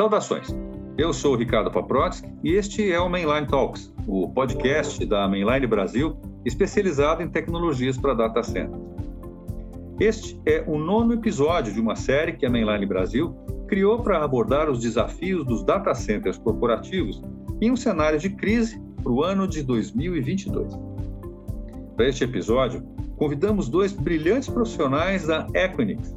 Saudações, eu sou o Ricardo Paprotsky e este é o Mainline Talks, o podcast da Mainline Brasil especializado em tecnologias para data centers. Este é o nono episódio de uma série que a Mainline Brasil criou para abordar os desafios dos data centers corporativos em um cenário de crise para o ano de 2022. Para este episódio, convidamos dois brilhantes profissionais da Equinix,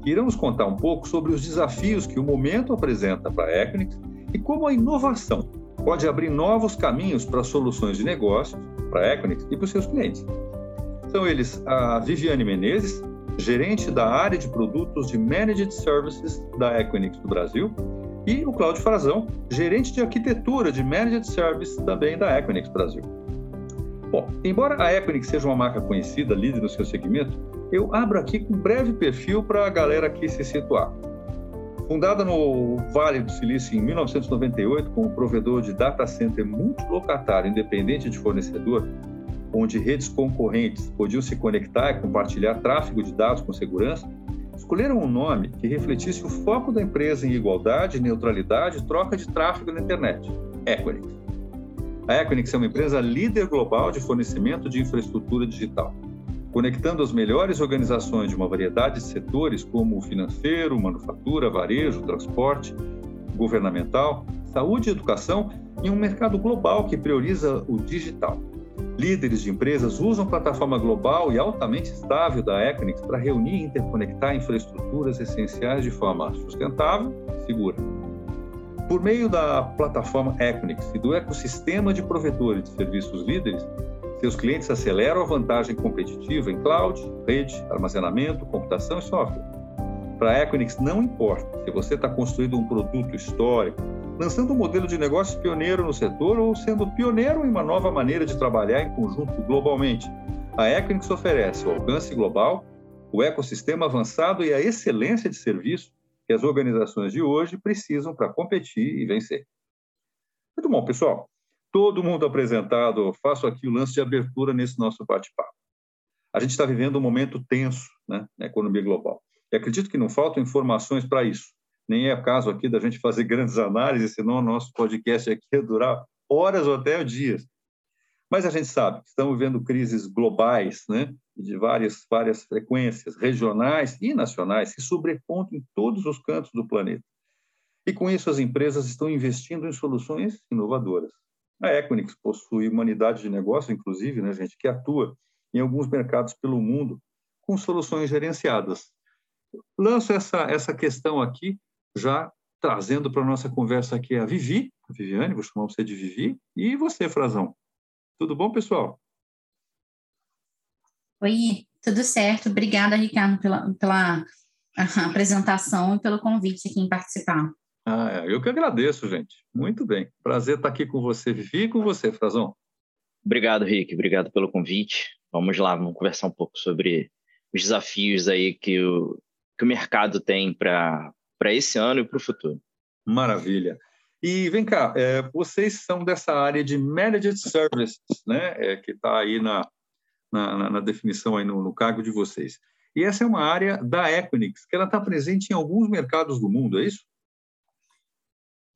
que irão nos contar um pouco sobre os desafios que o momento apresenta para a Equinix e como a inovação pode abrir novos caminhos para soluções de negócio para a Equinix e para os seus clientes. São eles a Viviane Menezes, gerente da área de produtos de Managed Services da Equinix do Brasil, e o Claudio Frazão, gerente de arquitetura de Managed Services também da Equinix Brasil. Bom, embora a Equinix seja uma marca conhecida, líder no seu segmento, eu abro aqui um breve perfil para a galera aqui se situar. Fundada no Vale do Silício em 1998, como provedor de data center multilocatário independente de fornecedor, onde redes concorrentes podiam se conectar e compartilhar tráfego de dados com segurança, escolheram um nome que refletisse o foco da empresa em igualdade, neutralidade e troca de tráfego na internet, Equinix. A Equinix é uma empresa líder global de fornecimento de infraestrutura digital, conectando as melhores organizações de uma variedade de setores como financeiro, manufatura, varejo, transporte, governamental, saúde e educação em um mercado global que prioriza o digital. Líderes de empresas usam a plataforma global e altamente estável da Equinix para reunir e interconectar infraestruturas essenciais de forma sustentável e segura. Por meio da plataforma Equinix e do ecossistema de provedores de serviços líderes, seus clientes aceleram a vantagem competitiva em cloud, rede, armazenamento, computação e software. Para a Equinix, não importa se você está construindo um produto histórico, lançando um modelo de negócio pioneiro no setor ou sendo pioneiro em uma nova maneira de trabalhar em conjunto globalmente. A Equinix oferece o alcance global, o ecossistema avançado e a excelência de serviço que as organizações de hoje precisam para competir e vencer. Muito bom, pessoal. Todo mundo apresentado, faço aqui o lance de abertura nesse nosso bate-papo. A gente está vivendo um momento tenso, né, na economia global. E acredito que não faltam informações para isso. Nem é o caso aqui da gente fazer grandes análises, senão o nosso podcast aqui ia durar horas ou até dias. Mas a gente sabe que estamos vivendo crises globais, né, de várias frequências, regionais e nacionais, se sobrepondo em todos os cantos do planeta. E com isso, as empresas estão investindo em soluções inovadoras. A Equinix possui uma unidade de negócio, inclusive, né, gente, que atua em alguns mercados pelo mundo com soluções gerenciadas. Lanço essa questão aqui, já trazendo para a nossa conversa aqui a Vivi, a Viviane, vou chamar você de Vivi, e você, Frazão. Tudo bom, pessoal? Oi, tudo certo. Obrigada, Ricardo, pela apresentação e pelo convite aqui em participar. Eu que agradeço, gente. Muito bem. Prazer estar aqui com você, Vivi, e com você, Frazão. Obrigado, Rick. Obrigado pelo convite. Vamos lá, vamos conversar um pouco sobre os desafios aí que o mercado tem para esse ano e para o futuro. Maravilha. E vem cá, vocês são dessa área de Managed Services, né? Que está aí na definição, aí no cargo de vocês. E essa é uma área da Equinix, que ela está presente em alguns mercados do mundo, é isso?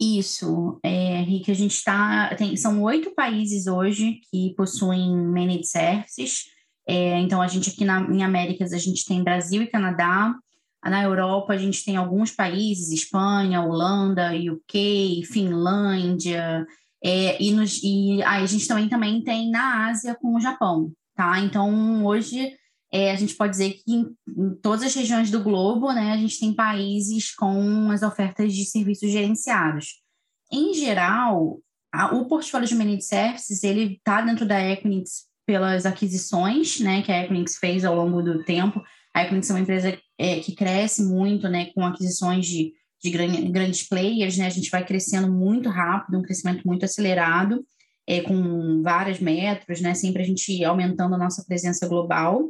Isso, Rick, a gente são 8 países hoje que possuem Managed Services. Então, a gente aqui em Américas, a gente tem Brasil e Canadá. Na Europa, a gente tem alguns países, Espanha, Holanda, UK, Finlândia, a gente também tem na Ásia com o Japão, tá? Então, hoje, a gente pode dizer que em todas as regiões do globo, né, a gente tem países com as ofertas de serviços gerenciados. Em geral, o portfólio de Managed Services, ele está dentro da Equinix pelas aquisições, né, que a Equinix fez ao longo do tempo. A Equinix é uma empresa que cresce muito, né, com aquisições de grandes players, né? A gente vai crescendo muito rápido, um crescimento muito acelerado, com vários metros, né? Sempre a gente aumentando a nossa presença global.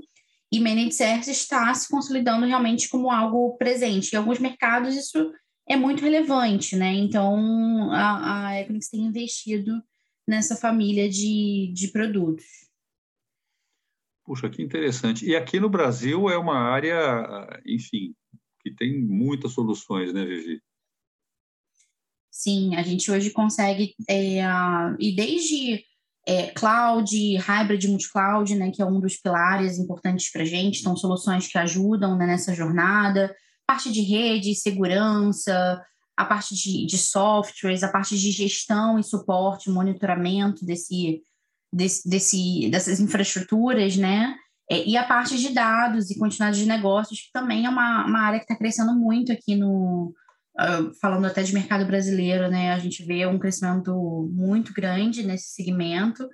E Managed Services está se consolidando realmente como algo presente. Em alguns mercados isso é muito relevante, né? Então, a Equinix tem investido nessa família de produtos. Puxa, que interessante. E aqui no Brasil é uma área, enfim, que tem muitas soluções, né, Vivi? Sim, a gente hoje consegue, e desde cloud, hybrid, multicloud, né, que é um dos pilares importantes para a gente, são soluções que ajudam, né, nessa jornada, parte de rede, segurança, a parte de softwares, a parte de gestão e suporte, monitoramento dessas infraestruturas, né? E a parte de dados e continuidade de negócios, que também é uma área que está crescendo muito aqui no... Falando até de mercado brasileiro, né? A gente vê um crescimento muito grande nesse segmento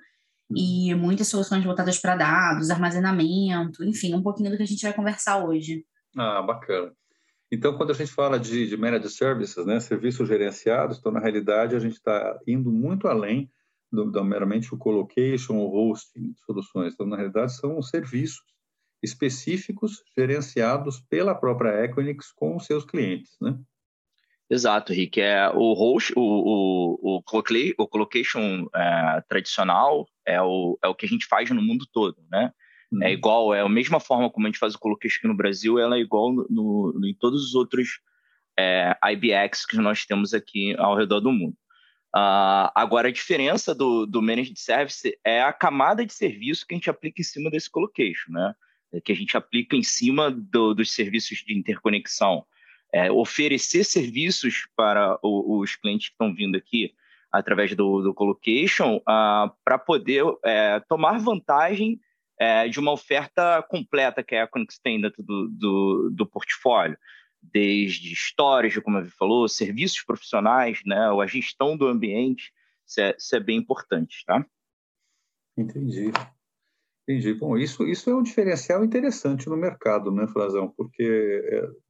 e muitas soluções voltadas para dados, armazenamento, enfim, um pouquinho do que a gente vai conversar hoje. Ah, bacana. Então, quando a gente fala de managed services, né, serviços gerenciados, então, na realidade, a gente está indo muito além do meramente o colocation ou hosting de soluções. Então, na realidade, são serviços específicos gerenciados pela própria Equinix com os seus clientes, né? Exato, Rick. O host, o colocation tradicional é o que a gente faz no mundo todo, né? É igual, é a mesma forma como a gente faz o colocation aqui no Brasil, ela é igual em todos os outros IBX que nós temos aqui ao redor do mundo. Agora, a diferença do Managed Service é a camada de serviço que a gente aplica em cima desse colocation, né? Que a gente aplica em cima dos serviços de interconexão. Oferecer serviços para os clientes que estão vindo aqui através do colocation para poder tomar vantagem de uma oferta completa que a Equinix tem dentro do portfório, desde storage, como a Vi falou, serviços profissionais, né, ou a gestão do ambiente, isso é bem importante, tá? Entendi. Bom, isso é um diferencial interessante no mercado, né, Frazão? Porque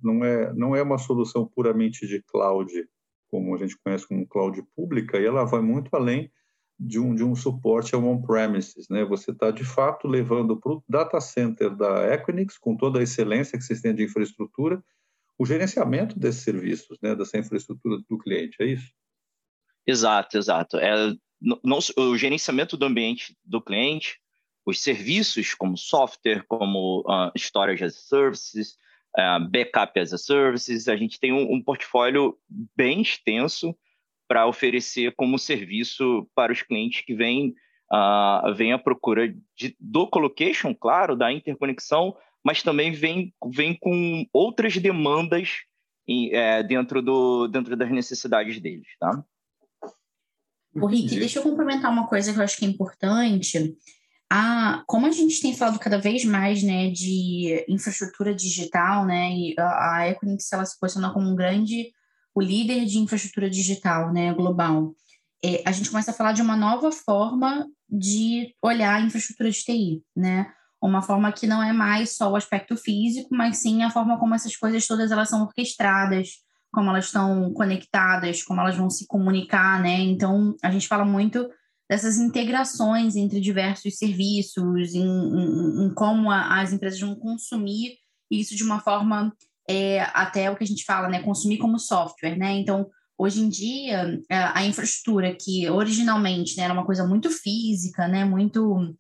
não é uma solução puramente de cloud, como a gente conhece como cloud pública, e ela vai muito além de um suporte ao on-premises, né? Você está, de fato, levando para o data center da Equinix, com toda a excelência que vocês têm de infraestrutura, o gerenciamento desses serviços, né? Dessa infraestrutura do cliente, é isso? Exato. O gerenciamento do ambiente do cliente, os serviços como software, como storage as a services, backup as a services, a gente tem um portfólio bem extenso para oferecer como serviço para os clientes que vêm à procura do colocation, claro, da interconexão, mas também vem com outras demandas dentro das necessidades deles, tá? O Rick, deixa eu complementar uma coisa que eu acho que é importante. Como a gente tem falado cada vez mais, né, de infraestrutura digital, né, e a Equinix, ela se posiciona como o líder de infraestrutura digital, né, global, a gente começa a falar de uma nova forma de olhar a infraestrutura de TI, né? Uma forma que não é mais só o aspecto físico, mas sim a forma como essas coisas todas elas são orquestradas, como elas estão conectadas, como elas vão se comunicar, né? Então, a gente fala muito dessas integrações entre diversos serviços, em como as empresas vão consumir isso de uma forma... até o que a gente fala, né, consumir como software, né? Então, hoje em dia, a infraestrutura que originalmente, né, era uma coisa muito física, né, muito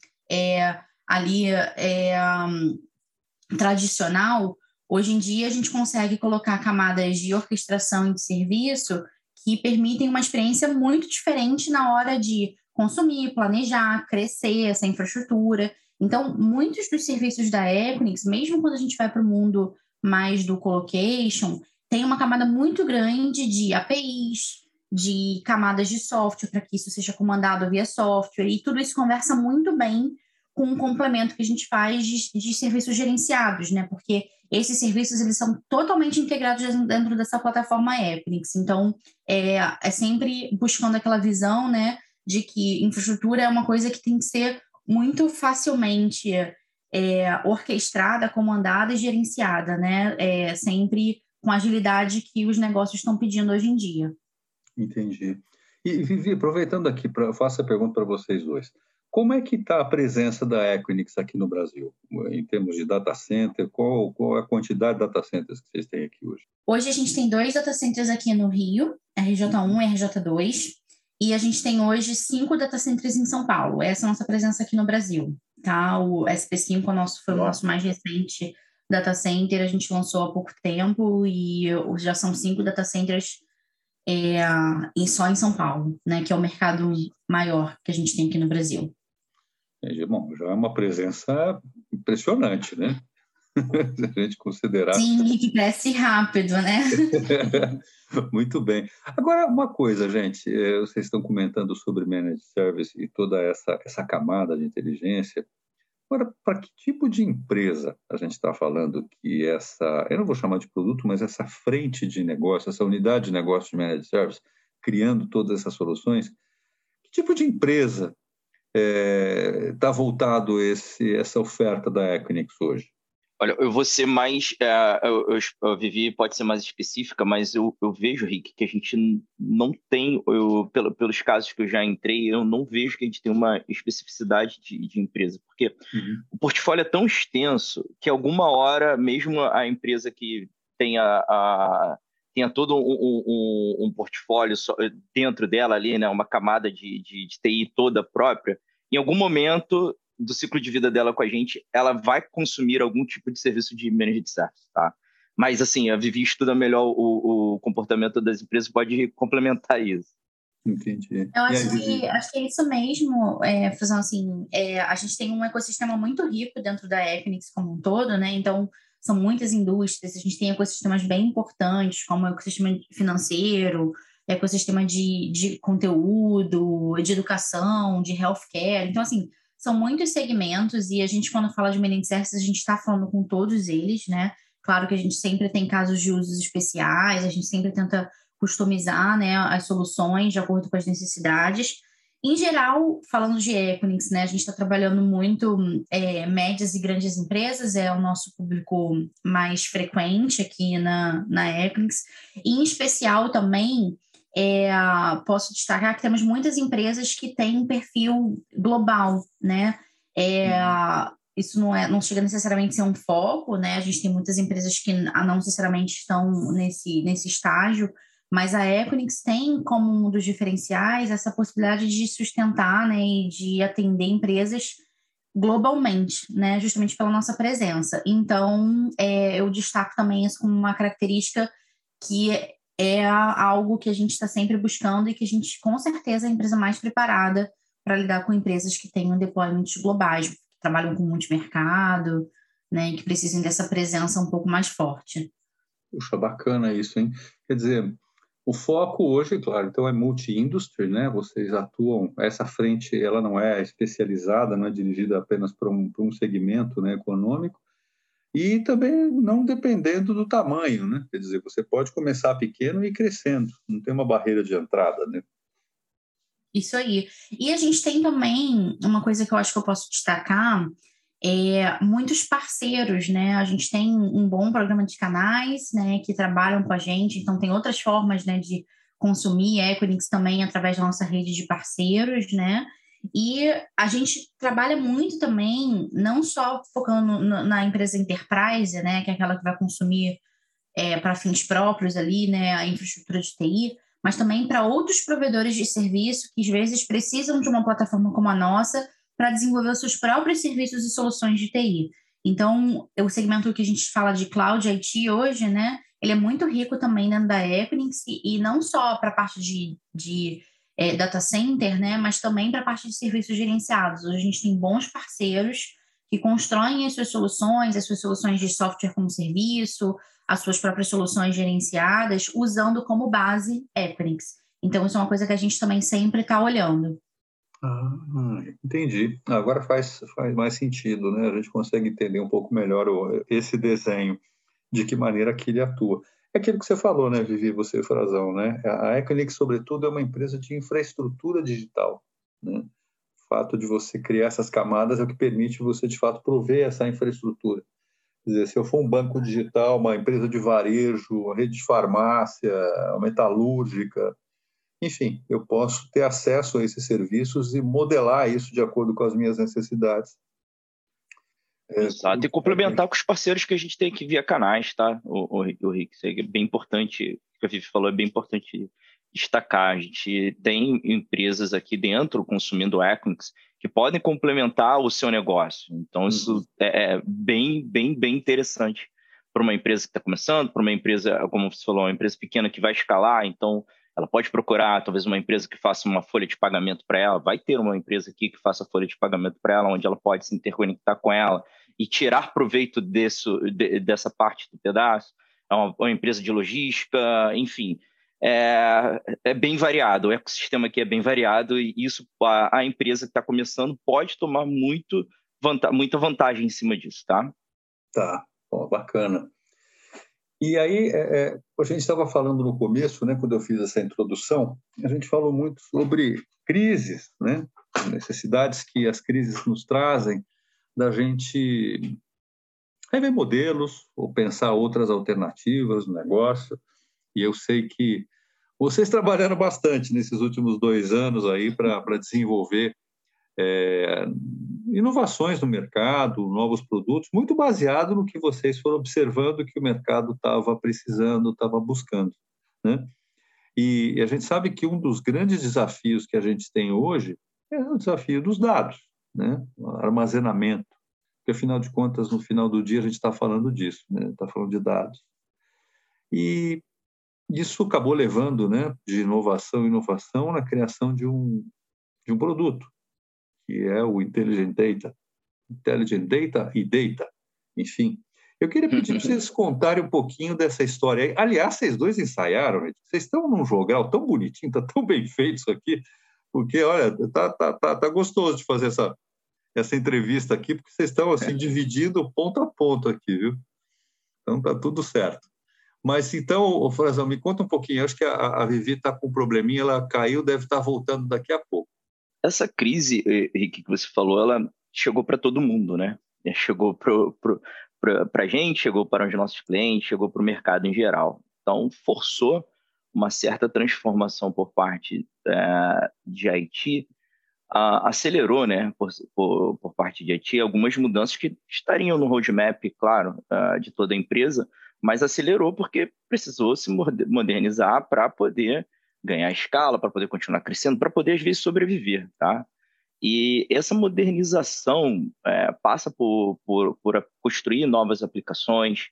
tradicional, hoje em dia a gente consegue colocar camadas de orquestração e de serviço que permitem uma experiência muito diferente na hora de consumir, planejar, crescer essa infraestrutura. Então, muitos dos serviços da Equinix, mesmo quando a gente vai para o mundo mais do colocation, tem uma camada muito grande de APIs, de camadas de software para que isso seja comandado via software, e tudo isso conversa muito bem com o complemento que a gente faz de serviços gerenciados, né? Porque esses serviços, eles são totalmente integrados dentro dessa plataforma Equinix. Então, é sempre buscando aquela visão, né, de que infraestrutura é uma coisa que tem que ser muito facilmente orquestrada, comandada e gerenciada, né? Sempre com a agilidade que os negócios estão pedindo hoje em dia. Entendi. E, Vivi, aproveitando aqui, faço a pergunta para vocês dois. Como é que está a presença da Equinix aqui no Brasil, em termos de data center? Qual é a quantidade de data centers que vocês têm aqui hoje? Hoje a gente tem 2 data centers aqui no Rio, RJ1 e RJ2, e a gente tem hoje 5 data centers em São Paulo. Essa é a nossa presença aqui no Brasil. Tá, o SP5 foi o nosso mais recente data center, a gente lançou há pouco tempo e já são 5 data centers só em São Paulo, né, que é o mercado maior que a gente tem aqui no Brasil. Bom, já é uma presença impressionante, né? Se a gente considerar... Sim, e que cresce rápido, né? Muito bem. Agora, uma coisa, gente, vocês estão comentando sobre Managed Service e toda essa camada de inteligência. Agora, para que tipo de empresa a gente está falando que essa... Eu não vou chamar de produto, mas essa frente de negócio, essa unidade de negócio de Managed Service, criando todas essas soluções, que tipo de empresa... está voltado essa oferta da Equinix hoje? Olha, eu vou ser mais... a Vivi pode ser mais específica, mas eu vejo, Rick, que a gente não tem... pelos casos que eu já entrei, eu não vejo que a gente tem uma especificidade de empresa, porque o portfólio é tão extenso que alguma hora, mesmo a empresa que tenha todo um portfólio só, dentro dela ali, né, uma camada de TI toda própria, em algum momento do ciclo de vida dela com a gente, ela vai consumir algum tipo de serviço de managed service, tá? Mas, assim, a Vivi estuda melhor o comportamento das empresas, pode complementar isso. Entendi. Eu acho que é isso mesmo, Frazão, assim, a gente tem um ecossistema muito rico dentro da Equinix como um todo, né? Então, são muitas indústrias, a gente tem ecossistemas bem importantes, como o ecossistema financeiro, ecossistema de conteúdo, de educação, de healthcare. Então, assim, são muitos segmentos e a gente, quando fala de managed services, a gente está falando com todos eles, né? Claro que a gente sempre tem casos de usos especiais, a gente sempre tenta customizar, né, as soluções de acordo com as necessidades. Em geral, falando de Equinix, né, a gente está trabalhando muito médias e grandes empresas, é o nosso público mais frequente aqui na Equinix. E, em especial, também posso destacar que temos muitas empresas que têm perfil global, né? Isso não chega necessariamente a ser um foco, né? A gente tem muitas empresas que não necessariamente estão nesse estágio, mas a Equinix tem como um dos diferenciais essa possibilidade de sustentar, né, e de atender empresas globalmente, né, justamente pela nossa presença. Então, eu destaco também isso como uma característica que é algo que a gente está sempre buscando e que a gente, com certeza, é a empresa mais preparada para lidar com empresas que tenham deployments globais, que trabalham com multimercado, né, e que precisam dessa presença um pouco mais forte. Puxa, bacana isso, hein? Quer dizer... O foco hoje, claro, então é multi-industry, né? Vocês atuam, essa frente ela não é especializada, não é dirigida apenas para um segmento, né, econômico, e também não dependendo do tamanho, né? Quer dizer, você pode começar pequeno e ir crescendo, não tem uma barreira de entrada, né? Isso aí. E a gente tem também uma coisa que eu acho que eu posso destacar, muitos parceiros, né? A gente tem um bom programa de canais, né, que trabalham com a gente, então tem outras formas, né, de consumir Equinix também através da nossa rede de parceiros, né? E a gente trabalha muito também, não só focando na empresa enterprise, né, que é aquela que vai consumir para fins próprios ali, né, a infraestrutura de TI, mas também para outros provedores de serviço que às vezes precisam de uma plataforma como a nossa para desenvolver os seus próprios serviços e soluções de TI. Então, o segmento que a gente fala de Cloud IT hoje, né, ele é muito rico também dentro da Equinix, e não só para a parte de data center, né, mas também para a parte de serviços gerenciados. Hoje a gente tem bons parceiros que constroem as suas soluções de software como serviço, as suas próprias soluções gerenciadas, usando como base Equinix. Então, isso é uma coisa que a gente também sempre está olhando. Ah, entendi. Agora faz mais sentido, né? A gente consegue entender um pouco melhor esse desenho, de que maneira que ele atua. É aquilo que você falou, né, Vivi, você e Frazão, né? A Equinix, sobretudo, é uma empresa de infraestrutura digital, né? O fato de você criar essas camadas é o que permite você, de fato, prover essa infraestrutura. Quer dizer, se eu for um banco digital, uma empresa de varejo, uma rede de farmácia, uma metalúrgica... Enfim, eu posso ter acesso a esses serviços e modelar isso de acordo com as minhas necessidades. Exato, e complementar com os parceiros que a gente tem aqui via canais, tá? O Rick, isso é bem importante, o que a Vivi falou é bem importante destacar. A gente tem empresas aqui dentro consumindo Equinix que podem complementar o seu negócio. Então, isso é bem, bem, bem interessante para uma empresa que está começando, para uma empresa, como você falou, uma empresa pequena que vai escalar, então... Ela pode procurar talvez uma empresa que faça uma folha de pagamento para ela, vai ter uma empresa aqui que faça folha de pagamento para ela, onde ela pode se interconectar com ela e tirar proveito dessa parte do pedaço. É uma empresa de logística, enfim, é bem variado, o ecossistema aqui é bem variado e isso a empresa que está começando pode tomar muita vantagem em cima disso, tá? Tá, ó, bacana. E aí, a gente estava falando no começo, né, quando eu fiz essa introdução, a gente falou muito sobre crises, né, necessidades que as crises nos trazem da gente rever modelos ou pensar outras alternativas no negócio. E eu sei que vocês trabalharam bastante nesses últimos 2 anos aí para desenvolver inovações no mercado, novos produtos, muito baseado no que vocês foram observando que o mercado estava precisando, estava buscando, né? E a gente sabe que um dos grandes desafios que a gente tem hoje é o desafio dos dados, né? O armazenamento, porque afinal de contas, no final do dia, a gente está falando disso, né? Está falando de dados. E isso acabou levando, né, de inovação em inovação na criação de um produto, que é o Intelligent Data. Intelligent Data e Data, enfim. Eu queria pedir para vocês contarem um pouquinho dessa história aí. Aliás, vocês dois ensaiaram, gente. Vocês estão num jogral tão bonitinho, está tão bem feito isso aqui, porque, olha, tá gostoso de fazer essa entrevista aqui, porque vocês estão, assim, dividindo ponto a ponto aqui, viu? Então, tá tudo certo. Mas, então, Frazão, me conta um pouquinho. Eu acho que a Vivi está com um probleminha, ela caiu, deve estar voltando daqui a pouco. Essa crise, Henrique, que você falou, ela chegou para todo mundo, né? Chegou para a gente, chegou para os nossos clientes, chegou para o mercado em geral. Então, forçou uma certa transformação por parte de IT, acelerou, né, por parte de IT, algumas mudanças que estariam no roadmap, claro, de toda a empresa, mas acelerou porque precisou se modernizar para poder ganhar escala, para poder continuar crescendo, para poder, às vezes, sobreviver, tá? E essa modernização passa por construir novas aplicações,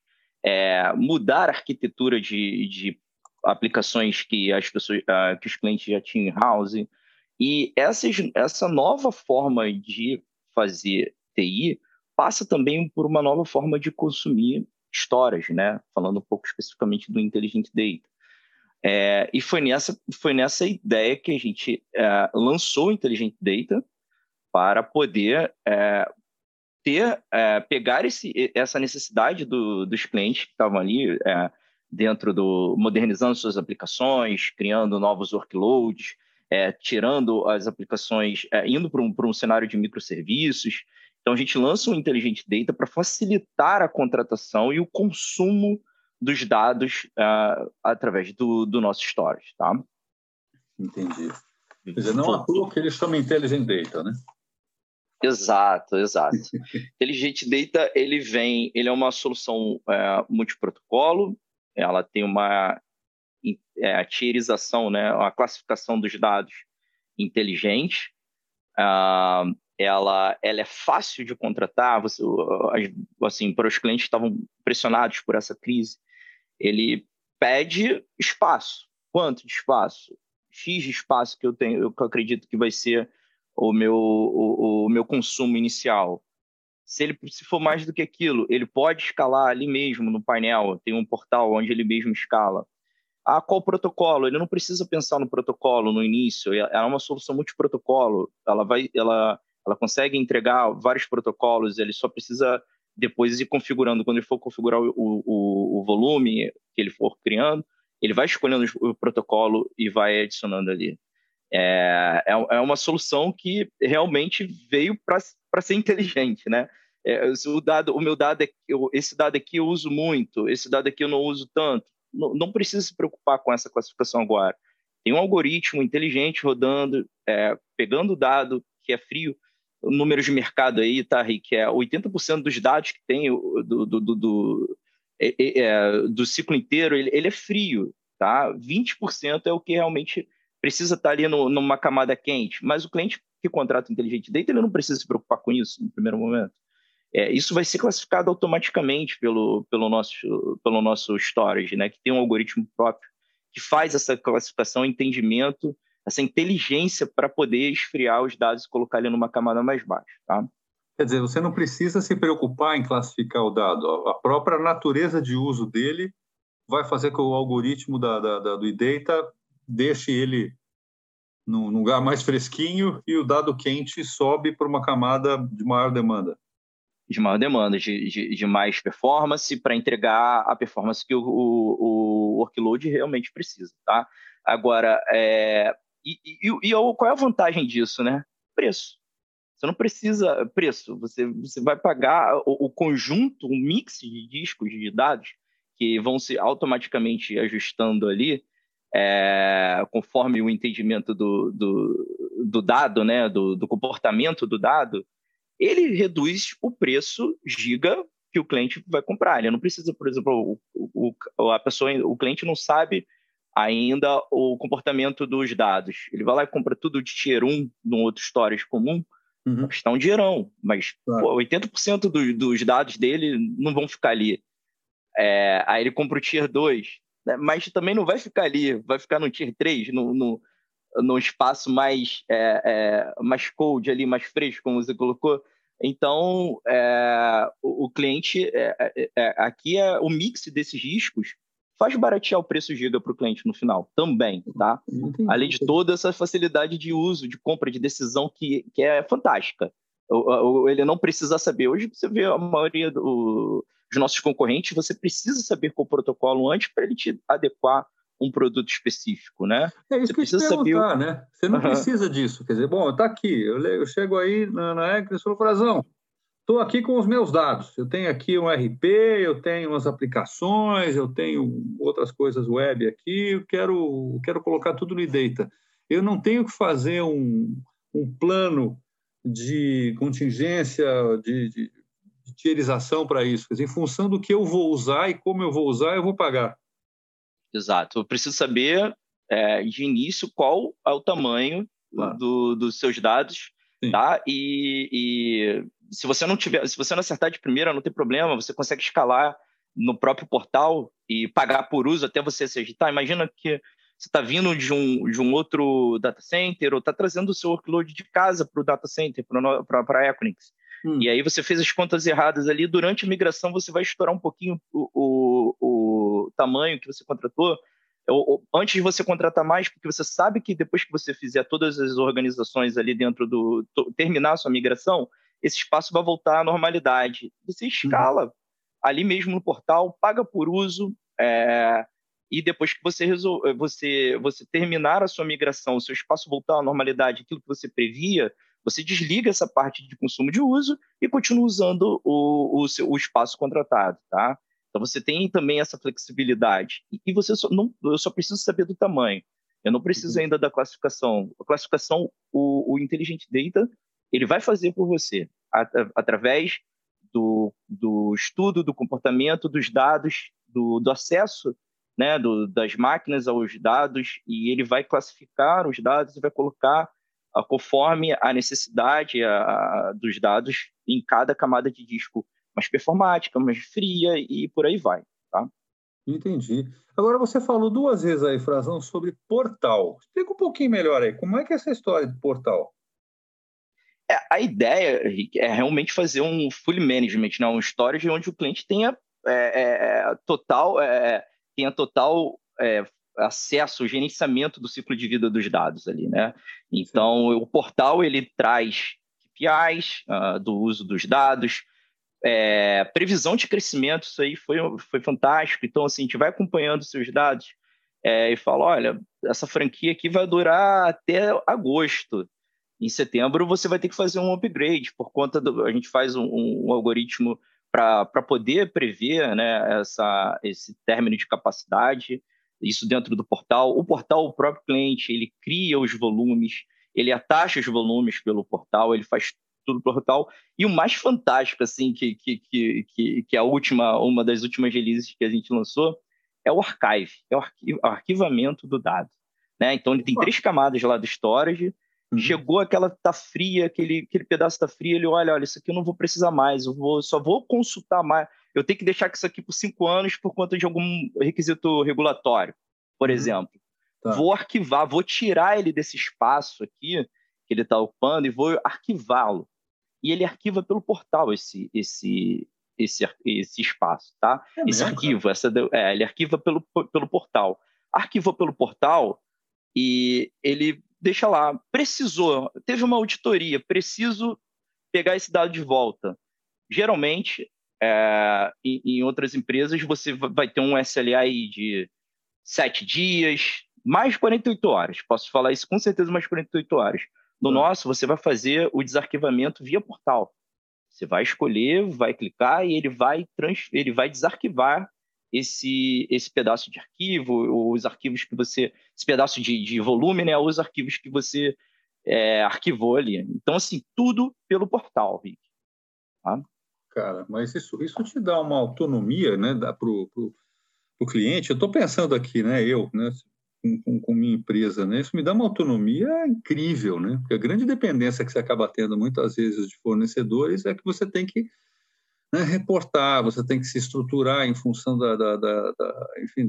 mudar a arquitetura de aplicações que as pessoas, que os clientes já tinham in-house. E essa nova forma de fazer TI passa também por uma nova forma de consumir storage, né? Falando um pouco especificamente do Intelligent Data. E foi nessa ideia que a gente lançou o Intelligent Data para poder pegar essa necessidade dos clientes que estavam ali dentro modernizando suas aplicações, criando novos workloads, tirando as aplicações, indo para um cenário de microserviços. Então, a gente lança o Intelligent Data para facilitar a contratação e o consumo dos dados através do nosso storage, tá? Entendi. Quer dizer, não à toa que eles chamam Intelligent Data, né? Exato. Intelligent Data, ele é uma solução multiprotocolo, ela tem uma tierização, né? A classificação dos dados inteligente, ela é fácil de contratar, assim, para os clientes que estavam pressionados por essa crise. Ele pede espaço. Quanto de espaço? X de espaço que eu tenho, eu acredito que vai ser o meu consumo inicial. Se for mais do que aquilo, ele pode escalar ali mesmo no painel, tem um portal onde ele mesmo escala. Qual protocolo? Ele não precisa pensar no protocolo no início, é uma solução multiprotocolo, ela consegue entregar vários protocolos, ele só precisa depois ir configurando. Quando ele for configurar o volume que ele for criando, ele vai escolhendo o protocolo e vai adicionando ali. É uma solução que realmente veio para ser inteligente, né? Esse dado aqui eu uso muito, esse dado aqui eu não uso tanto. Não precisa se preocupar com essa classificação agora. Tem um algoritmo inteligente rodando, pegando o dado que é frio. O número de mercado aí, tá, Rick? 80% dos dados que tem do ciclo inteiro, ele é frio, tá? 20% é o que realmente precisa estar ali numa camada quente, mas o cliente que contrata o Intelligent Data, ele não precisa se preocupar com isso no primeiro momento. Isso vai ser classificado automaticamente pelo nosso storage, né? Que tem um algoritmo próprio que faz essa classificação, entendimento, essa inteligência para poder esfriar os dados e colocar ele numa camada mais baixa. Tá? Quer dizer, você não precisa se preocupar em classificar o dado. A própria natureza de uso dele vai fazer com que o algoritmo do eData deixe ele num lugar mais fresquinho e o dado quente sobe para uma camada de maior demanda. De maior demanda, de mais performance, para entregar a performance que o workload realmente precisa, tá? Agora, qual é a vantagem disso, né? Preço. Você não precisa preço, você vai pagar o conjunto, um mix de discos de dados que vão se automaticamente ajustando ali, conforme o entendimento do dado, né, do comportamento do dado, ele reduz o preço giga que o cliente vai comprar. Ele não precisa, por exemplo, o cliente não sabe ainda o comportamento dos dados. Ele vai lá e compra tudo de Tier 1 num outro storage comum, está um dinheirão, mas claro, 80% dos dados dele não vão ficar ali. Aí ele compra o Tier 2, mas também não vai ficar ali, vai ficar no Tier 3, no espaço mais cold, ali, mais fresco, como você colocou. Então, o cliente, aqui é o mix desses riscos, faz baratear o preço giga para o cliente no final também, tá? Entendi. Além de toda essa facilidade de uso, de compra, de decisão, que é fantástica. Ele não precisa saber. Hoje você vê a maioria dos nossos concorrentes, você precisa saber qual protocolo antes para ele te adequar um produto específico, né? É isso você que precisa eu te perguntar, saber né? Você não precisa disso. Quer dizer, bom, está aqui, eu chego aí na Equinix e falo, Frazão, estou aqui com os meus dados. Eu tenho aqui um RP, eu tenho umas aplicações, eu tenho outras coisas web aqui, eu quero colocar tudo no eData. Eu não tenho que fazer um plano de contingência, de tierização para isso. Quer dizer, em função do que eu vou usar e como eu vou usar, eu vou pagar. Exato. Eu preciso saber, de início, qual é o tamanho dos seus dados. Sim. Tá? E se você não acertar de primeira, não tem problema, você consegue escalar no próprio portal e pagar por uso até você se agitar. Imagina que você está vindo de um outro data center ou está trazendo o seu workload de casa para o data center, para a Equinix. E aí você fez as contas erradas ali. Durante a migração, você vai estourar um pouquinho o tamanho que você contratou, antes de você contratar mais, porque você sabe que depois que você fizer todas as organizações ali dentro terminar a sua migração, esse espaço vai voltar à normalidade. Você escala ali mesmo no portal, paga por uso, e depois que você terminar a sua migração, o seu espaço voltar à normalidade, aquilo que você previa, você desliga essa parte de consumo de uso e continua usando o espaço contratado, tá? Então, você tem também essa flexibilidade. E eu só preciso saber do tamanho. Eu não preciso ainda da classificação. A classificação, o Intelligent Data, ele vai fazer por você, através do estudo, do comportamento, dos dados, do acesso, né, das máquinas aos dados, e ele vai classificar os dados e vai colocar conforme a necessidade dos dados em cada camada de disco, mais performática, mais fria e por aí vai, tá? Entendi. Agora, você falou duas vezes aí, Frazão, sobre portal. Explica um pouquinho melhor aí, como é que é essa história de portal? A ideia é realmente fazer um full management, né? Um storage onde o cliente tenha total acesso, gerenciamento do ciclo de vida dos dados ali, né? Então, o portal, ele traz KPIs do uso dos dados, previsão de crescimento, isso aí foi fantástico. Então, assim, a gente vai acompanhando seus dados e fala, olha, essa franquia aqui vai durar até agosto. Em setembro, você vai ter que fazer um upgrade, a gente faz um algoritmo para poder prever, né, esse término de capacidade, isso dentro do portal. O portal, o próprio cliente, ele cria os volumes, ele atacha os volumes pelo portal, ele faz tudo pelo portal. E o mais fantástico, assim, que uma das últimas releases que a gente lançou, é o archive, o arquivamento do dado, né? Então, ele tem três camadas lá do storage. Chegou aquela tá fria, aquele pedaço tá frio, ele olha, isso aqui eu não vou precisar mais, só vou consultar mais, eu tenho que deixar isso aqui por 5 anos por conta de algum requisito regulatório. por exemplo. Tá. Vou arquivar, vou tirar ele desse espaço aqui que ele está ocupando e vou arquivá-lo. E ele arquiva pelo portal esse espaço, tá? É esse mesmo, arquivo, ele arquiva pelo portal. Arquivou pelo portal e ele deixa lá. Precisou, teve uma auditoria, preciso pegar esse dado de volta. Geralmente, em outras empresas, você vai ter um SLA aí de 7 dias, mais 48 horas. Posso falar isso com certeza, mais 48 horas. No nosso, você vai fazer o desarquivamento via portal. Você vai escolher, vai clicar e ele vai desarquivar esse pedaço de arquivo, os arquivos que você... Esse pedaço de volume, né? Os arquivos que você arquivou ali. Então, assim, tudo pelo portal, Rick. Tá? Cara, mas isso te dá uma autonomia, né? Para o cliente. Eu estou pensando aqui, né? Com minha empresa, né? Isso me dá uma autonomia incrível, né? Porque a grande dependência que você acaba tendo muitas vezes de fornecedores é que você tem que, né, reportar, você tem que se estruturar em função da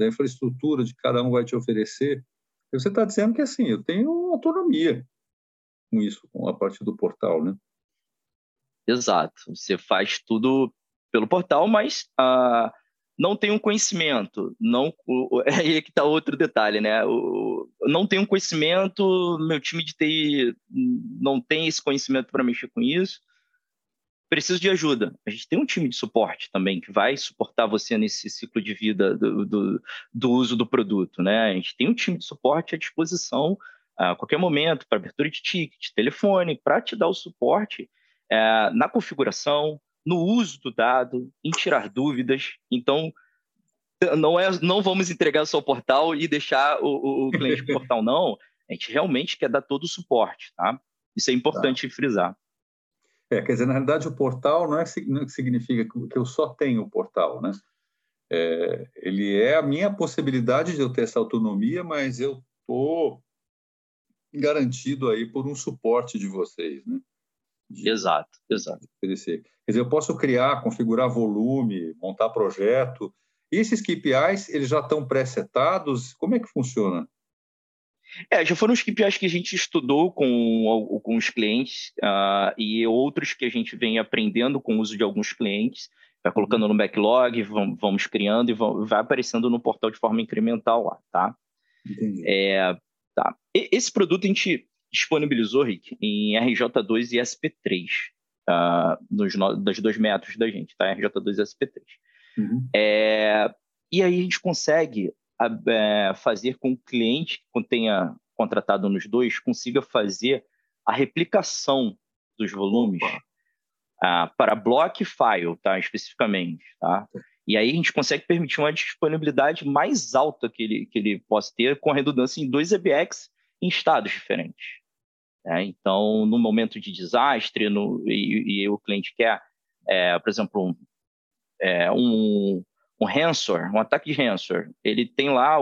infraestrutura de cada um vai te oferecer. E você está dizendo que, assim, eu tenho autonomia com isso, com a parte do portal, né? Exato. Você faz tudo pelo portal, mas... não tem um conhecimento, aí que está outro detalhe, né? Não tem um conhecimento, meu time de TI não tem esse conhecimento para mexer com isso, preciso de ajuda. A gente tem um time de suporte também, que vai suportar você nesse ciclo de vida do uso do produto, né? A gente tem um time de suporte à disposição a qualquer momento, para abertura de ticket, telefone, para te dar o suporte na configuração, no uso do dado, em tirar dúvidas. Então, não vamos entregar só o portal e deixar o cliente com o portal, não. A gente realmente quer dar todo o suporte, tá? Isso é importante frisar. Quer dizer, na realidade, o portal não significa que eu só tenho o portal, né? Ele é a minha possibilidade de eu ter essa autonomia, mas eu estou garantido aí por um suporte de vocês, né? Exato. Quer dizer, eu posso criar, configurar volume, montar projeto. E esses KPIs, eles já estão pré-setados? Como é que funciona? Já foram os KPIs que a gente estudou com os clientes e outros que a gente vem aprendendo com o uso de alguns clientes. Vai colocando no backlog, vamos criando e vai aparecendo no portal de forma incremental lá, tá? Entendi. Esse produto a gente disponibilizou, Rick, em RJ2 e SP3, dos 2 metros da gente, tá? RJ2 e SP3. Uhum. E aí a gente consegue fazer com que o cliente que tenha contratado nos dois consiga fazer a replicação dos volumes para block file, tá? Especificamente, tá? E aí a gente consegue permitir uma disponibilidade mais alta que ele possa ter com a redundância em 2 IBX em estados diferentes. Então, no momento de desastre, e o cliente quer, por exemplo, um ransomware, um ataque de ransomware, ele tem lá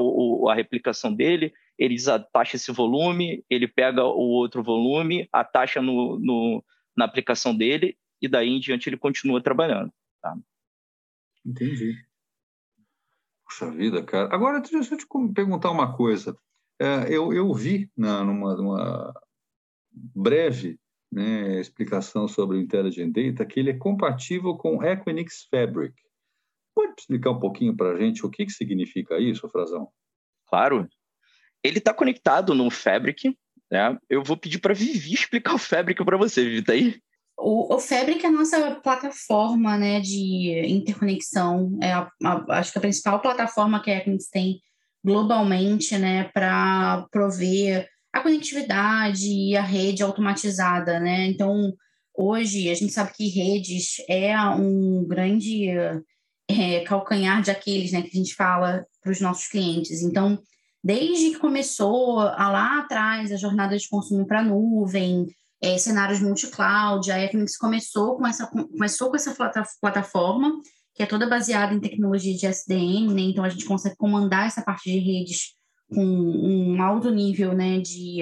a replicação dele, ele desatacha esse volume, ele pega o outro volume, atacha na aplicação dele, e daí em diante ele continua trabalhando. Tá? Entendi. Puxa vida, cara. Agora, deixa eu te perguntar uma coisa. Eu vi numa breve, né, explicação sobre o Intelligent Data que ele é compatível com o Equinix Fabric. Pode explicar um pouquinho para a gente o que significa isso, Frazão? Claro. Ele está conectado no Fabric, né? Eu vou pedir para a Vivi explicar o Fabric para você, Vivi, tá aí? O Fabric é a nossa plataforma, né, de interconexão. Acho que a principal plataforma que a Equinix tem globalmente, né, para prover a conectividade e a rede automatizada, né? Então, hoje, a gente sabe que redes é um grande calcanhar de Aquiles, né, que a gente fala para os nossos clientes. Então, desde que começou lá atrás a jornada de consumo para nuvem, cenários multi-cloud, a Equinix começou com essa plataforma, que é toda baseada em tecnologia de SDN, né? Então a gente consegue comandar essa parte de redes com um alto nível, né, de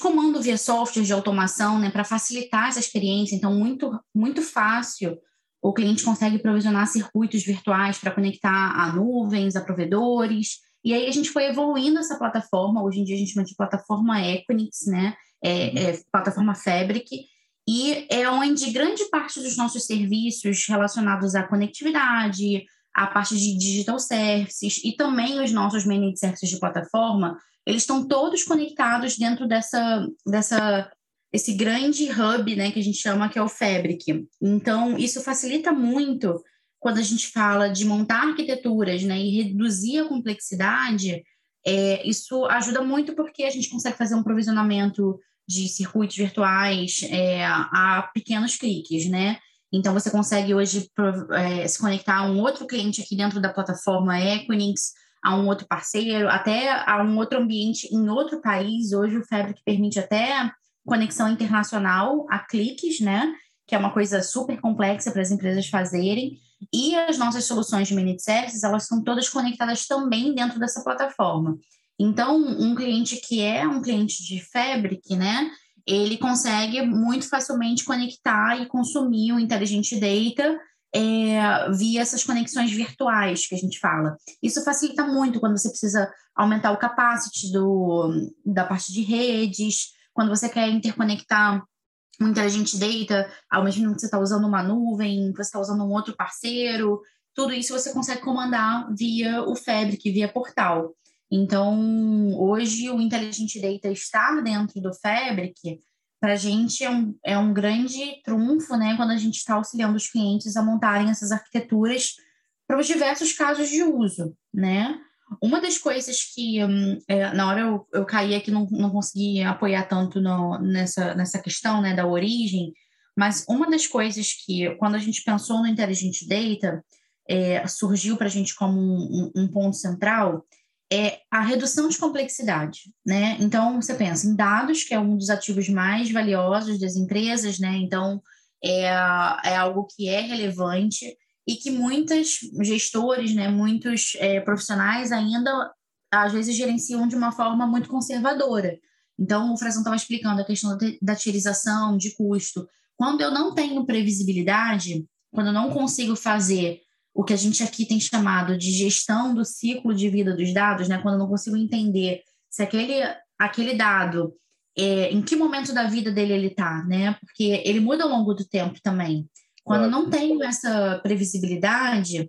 comando via software de automação, né, para facilitar essa experiência. Então, muito, muito fácil O cliente consegue provisionar circuitos virtuais para conectar a nuvens, a provedores. E aí a gente foi evoluindo essa plataforma. Hoje em dia a gente chama de plataforma Equinix, né? Plataforma Fabric. E é onde grande parte dos nossos serviços relacionados à conectividade, à parte de digital services e também os nossos managed services de plataforma, eles estão todos conectados dentro desse grande hub, né, que a gente chama que é o Fabric. Então, isso facilita muito quando a gente fala de montar arquiteturas, né, e reduzir a complexidade. Isso ajuda muito porque a gente consegue fazer um provisionamento de circuitos virtuais a pequenos cliques, né? Então, você consegue hoje se conectar a um outro cliente aqui dentro da plataforma Equinix, a um outro parceiro, até a um outro ambiente em outro país. Hoje, o Fabric permite até conexão internacional a cliques, né? Que é uma coisa super complexa para as empresas fazerem. E as nossas soluções de managed services, elas são todas conectadas também dentro dessa plataforma. Então, um cliente que é um cliente de Fabric, né, ele consegue muito facilmente conectar e consumir o Intelligent Data via essas conexões virtuais que a gente fala. Isso facilita muito quando você precisa aumentar o capacity da parte de redes, quando você quer interconectar o Intelligent Data, ao mesmo tempo que você está usando uma nuvem, que você está usando um outro parceiro, tudo isso você consegue comandar via o Fabric, via portal. Então, hoje, o Intelligent Data estar dentro do Fabric, para a gente, é um grande trunfo, né, quando a gente está auxiliando os clientes a montarem essas arquiteturas para os diversos casos de uso, né? Uma das coisas que, na hora eu caí aqui, não consegui apoiar tanto nessa questão, né, da origem, mas uma das coisas que, quando a gente pensou no Intelligent Data, surgiu para a gente como um ponto central, é a redução de complexidade, né? Então, você pensa em dados, que é um dos ativos mais valiosos das empresas, né? Então, é algo que é relevante e que muitos gestores, né, muitos profissionais ainda, às vezes, gerenciam de uma forma muito conservadora. Então, o Frazão estava explicando a questão da tierização, de custo. Quando eu não tenho previsibilidade, quando eu não consigo fazer o que a gente aqui tem chamado de gestão do ciclo de vida dos dados, né? Quando eu não consigo entender se aquele dado, em que momento da vida dele ele está, né? Porque ele muda ao longo do tempo também. Quando eu não tenho essa previsibilidade,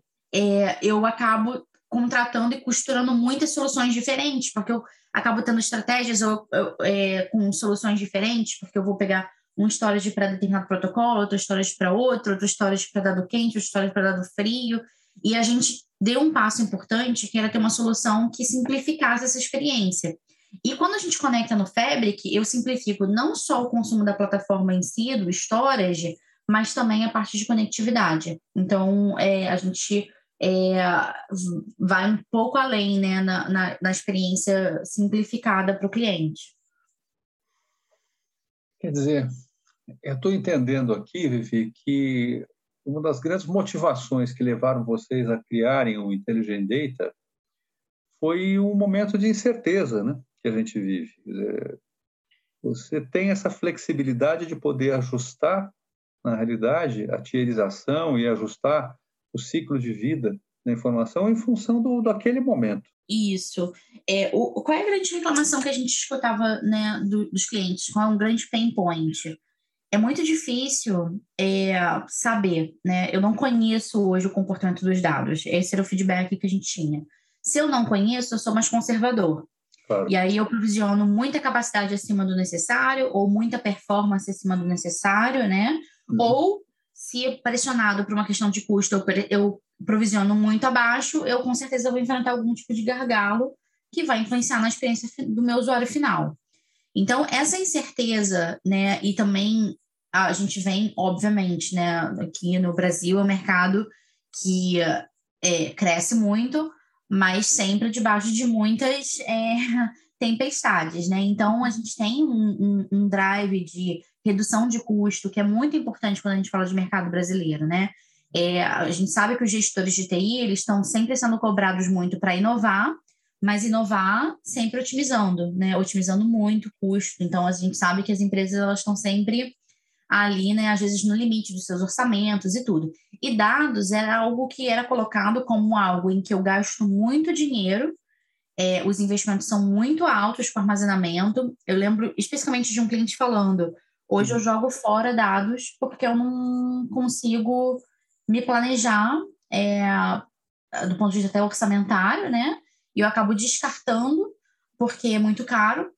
eu acabo contratando e costurando muitas soluções diferentes, porque eu acabo tendo estratégias com soluções diferentes, porque eu vou pegar um storage para determinado protocolo, outro storage para outro storage para dado quente, outro storage para dado frio. E a gente deu um passo importante, que era ter uma solução que simplificasse essa experiência. E quando a gente conecta no Fabric, eu simplifico não só o consumo da plataforma em si, do storage, mas também a parte de conectividade. Então, a gente vai um pouco além, né, na experiência simplificada para o cliente. Quer dizer, eu estou entendendo aqui, Vivi, que uma das grandes motivações que levaram vocês a criarem o Intelligent Data foi um momento de incerteza, né, que a gente vive. Quer dizer, você tem essa flexibilidade de poder ajustar, na realidade, a tierização e ajustar o ciclo de vida da informação em função daquele momento. Isso. Qual é a grande reclamação que a gente escutava, né, dos clientes? Qual é um grande pain point? É muito difícil saber, né? Eu não conheço hoje o comportamento dos dados. Esse era o feedback que a gente tinha. Se eu não conheço, eu sou mais conservador. Claro. E aí eu provisiono muita capacidade acima do necessário ou muita performance acima do necessário, né? Ou, se pressionado por uma questão de custo, eu provisiono muito abaixo, eu com certeza vou enfrentar algum tipo de gargalo que vai influenciar na experiência do meu usuário final. Então, essa incerteza, né, e também a gente vem, obviamente, né, aqui no Brasil é um mercado que cresce muito, mas sempre debaixo de muitas tempestades, né? Então, a gente tem um drive de redução de custo, que é muito importante quando a gente fala de mercado brasileiro, né? A gente sabe que os gestores de TI, eles estão sempre sendo cobrados muito para inovar, mas inovar sempre otimizando, né? Otimizando muito o custo. Então, a gente sabe que as empresas, elas estão sempre ali, né, às vezes no limite dos seus orçamentos e tudo. E dados era algo que era colocado como algo em que eu gasto muito dinheiro, os investimentos são muito altos para armazenamento. Eu lembro especificamente de um cliente falando, hoje eu jogo fora dados porque eu não consigo me planejar do ponto de vista até orçamentário, né? E eu acabo descartando porque é muito caro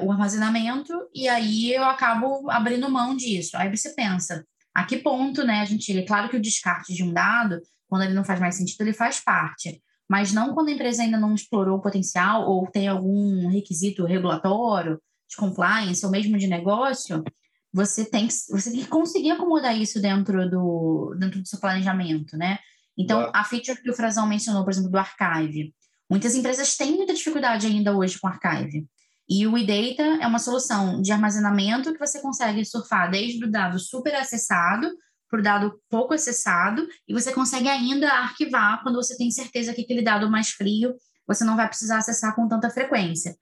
o armazenamento, e aí eu acabo abrindo mão disso. Aí você pensa, a que ponto, né, gente? Claro que o descarte de um dado, quando ele não faz mais sentido, ele faz parte, mas não quando a empresa ainda não explorou o potencial ou tem algum requisito regulatório, de compliance ou mesmo de negócio. Você tem que conseguir acomodar isso dentro do seu planejamento, né? Então, a feature que o Frazão mencionou, por exemplo, do archive. Muitas empresas têm muita dificuldade ainda hoje com archive. E o eData é uma solução de armazenamento que você consegue surfar desde o dado super acessado para o dado pouco acessado, e você consegue ainda arquivar quando você tem certeza que aquele dado mais frio você não vai precisar acessar com tanta frequência.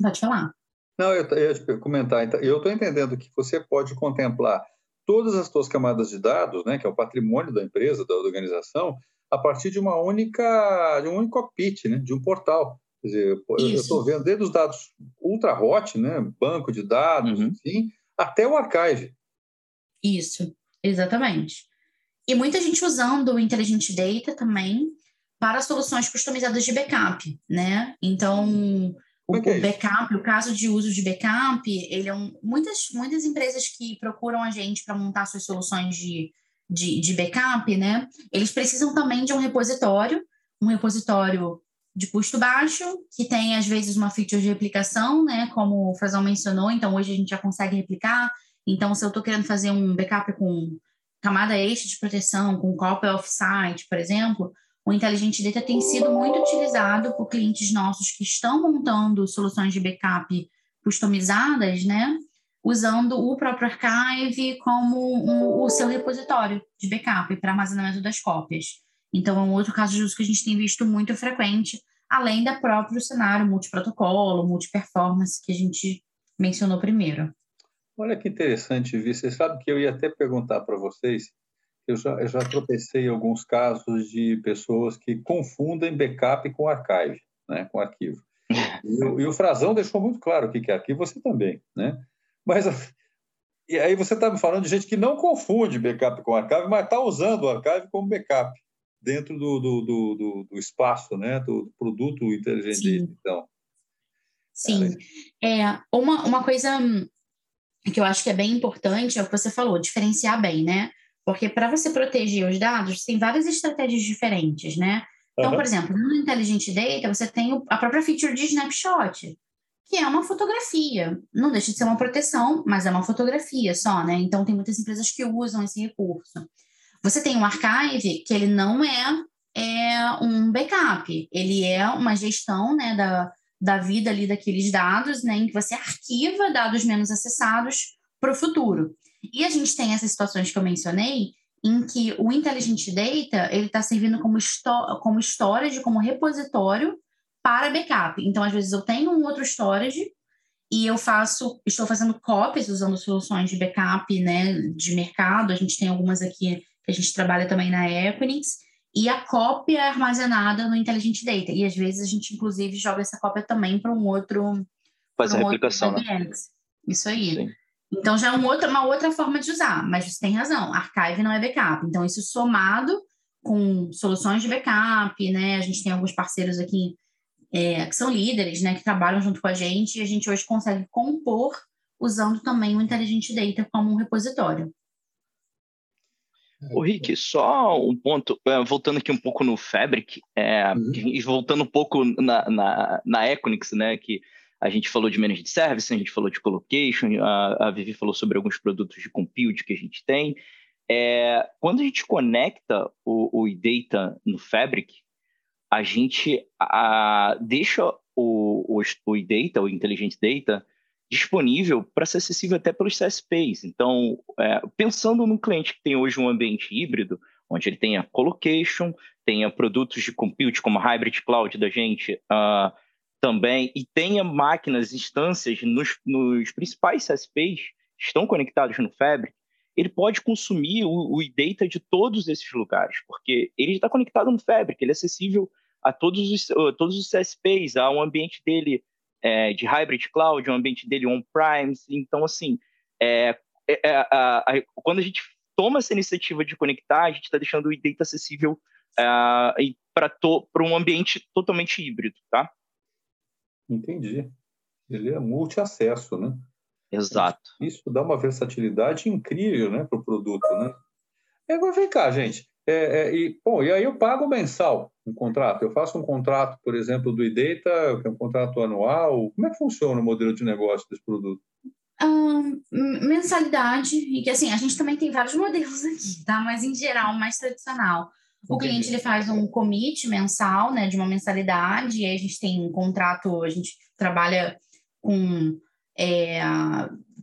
Pode falar. Não, eu ia comentar. Eu estou entendendo que você pode contemplar todas as suas camadas de dados, né, que é o patrimônio da empresa, da organização, a partir de um único cockpit, né, de um portal. Quer dizer, eu estou vendo desde os dados ultra hot, né, banco de dados, enfim, até o archive. Isso, exatamente. E muita gente usando o Intelligent Data também para soluções customizadas de backup, né? Então, o backup, o caso de uso de backup, ele é muitas empresas que procuram a gente para montar suas soluções de backup, né? Eles precisam também de um repositório de custo baixo, que tem, às vezes, uma feature de replicação, né? Como o Frazão mencionou, então hoje a gente já consegue replicar. Então, se eu estou querendo fazer um backup com camada extra de proteção, com copy off-site, por exemplo, o Intelligent Data tem sido muito utilizado por clientes nossos que estão montando soluções de backup customizadas, né? Usando o próprio archive como o seu repositório de backup para armazenamento das cópias. Então, é um outro caso de uso que a gente tem visto muito frequente, além do próprio cenário multiprotocolo, multiperformance, que a gente mencionou primeiro. Olha que interessante, Vi. Você sabe que eu ia até perguntar para vocês. Eu já tropecei em alguns casos de pessoas que confundem backup com archive, né? Com arquivo. E o Frazão deixou muito claro o que é arquivo, você também, né? Mas e aí você está me falando de gente que não confunde backup com archive, mas está usando o archive como backup dentro do espaço, né? Do produto inteligente. Sim. Então. Sim. Uma coisa que eu acho que é bem importante é o que você falou, diferenciar bem, né? Porque para você proteger os dados, tem várias estratégias diferentes, né? Então, por exemplo, no Intelligent Data, você tem a própria feature de snapshot, que é uma fotografia. Não deixa de ser uma proteção, mas é uma fotografia só, né? Então, tem muitas empresas que usam esse recurso. Você tem um archive, que ele não é um backup. Ele é uma gestão, né, da vida ali daqueles dados, né, em que você arquiva dados menos acessados para o futuro. E a gente tem essas situações que eu mencionei, em que o Intelligent Data ele está servindo como storage, como repositório para backup. Então, às vezes, eu tenho um outro storage e estou fazendo copies usando soluções de backup, né, de mercado. A gente tem algumas aqui que a gente trabalha também na Equinix. E a cópia é armazenada no Intelligent Data. E, às vezes, a gente, inclusive, joga essa cópia também para um outro... Faz a replicação, né? Isso aí. Sim. Então, já é uma outra forma de usar, mas você tem razão, archive não é backup. Então, isso somado com soluções de backup, né? A gente tem alguns parceiros aqui que são líderes, né? Que trabalham junto com a gente, e a gente hoje consegue compor usando também o Intelligent Data como um repositório. Ô, Rick, só um ponto, voltando aqui um pouco no Fabric, e voltando um pouco na Equinix, né? Que a gente falou de managed service, a gente falou de colocation, a Vivi falou sobre alguns produtos de compute que a gente tem. Quando a gente conecta o eData no Fabric, a gente deixa o eData, o Intelligent Data, disponível para ser acessível até pelos CSPs. Então, pensando num cliente que tem hoje um ambiente híbrido, onde ele tenha colocation, tenha produtos de compute como a Hybrid Cloud da gente, também, e tenha máquinas, instâncias nos principais CSPs que estão conectados no Fabric, ele pode consumir o data de todos esses lugares, porque ele está conectado no Fabric, ele é acessível a todos os CSPs, a um ambiente dele de Hybrid Cloud, um ambiente dele on-primes. Então, assim, quando a gente toma essa iniciativa de conectar, a gente está deixando o data acessível para um ambiente totalmente híbrido, tá? Entendi. Ele é multi-acesso, né? Exato. Isso dá uma versatilidade incrível, né, para o produto, né? Agora vem cá, gente. E aí eu pago mensal um contrato. Eu faço um contrato, por exemplo, do iData, que é um contrato anual. Como é que funciona o modelo de negócio desse produto? Mensalidade, e que assim, a gente também tem vários modelos aqui, tá? Mas em geral, mais tradicional. O cliente, ele faz um commit mensal, né, de uma mensalidade, e aí a gente tem um contrato, a gente trabalha com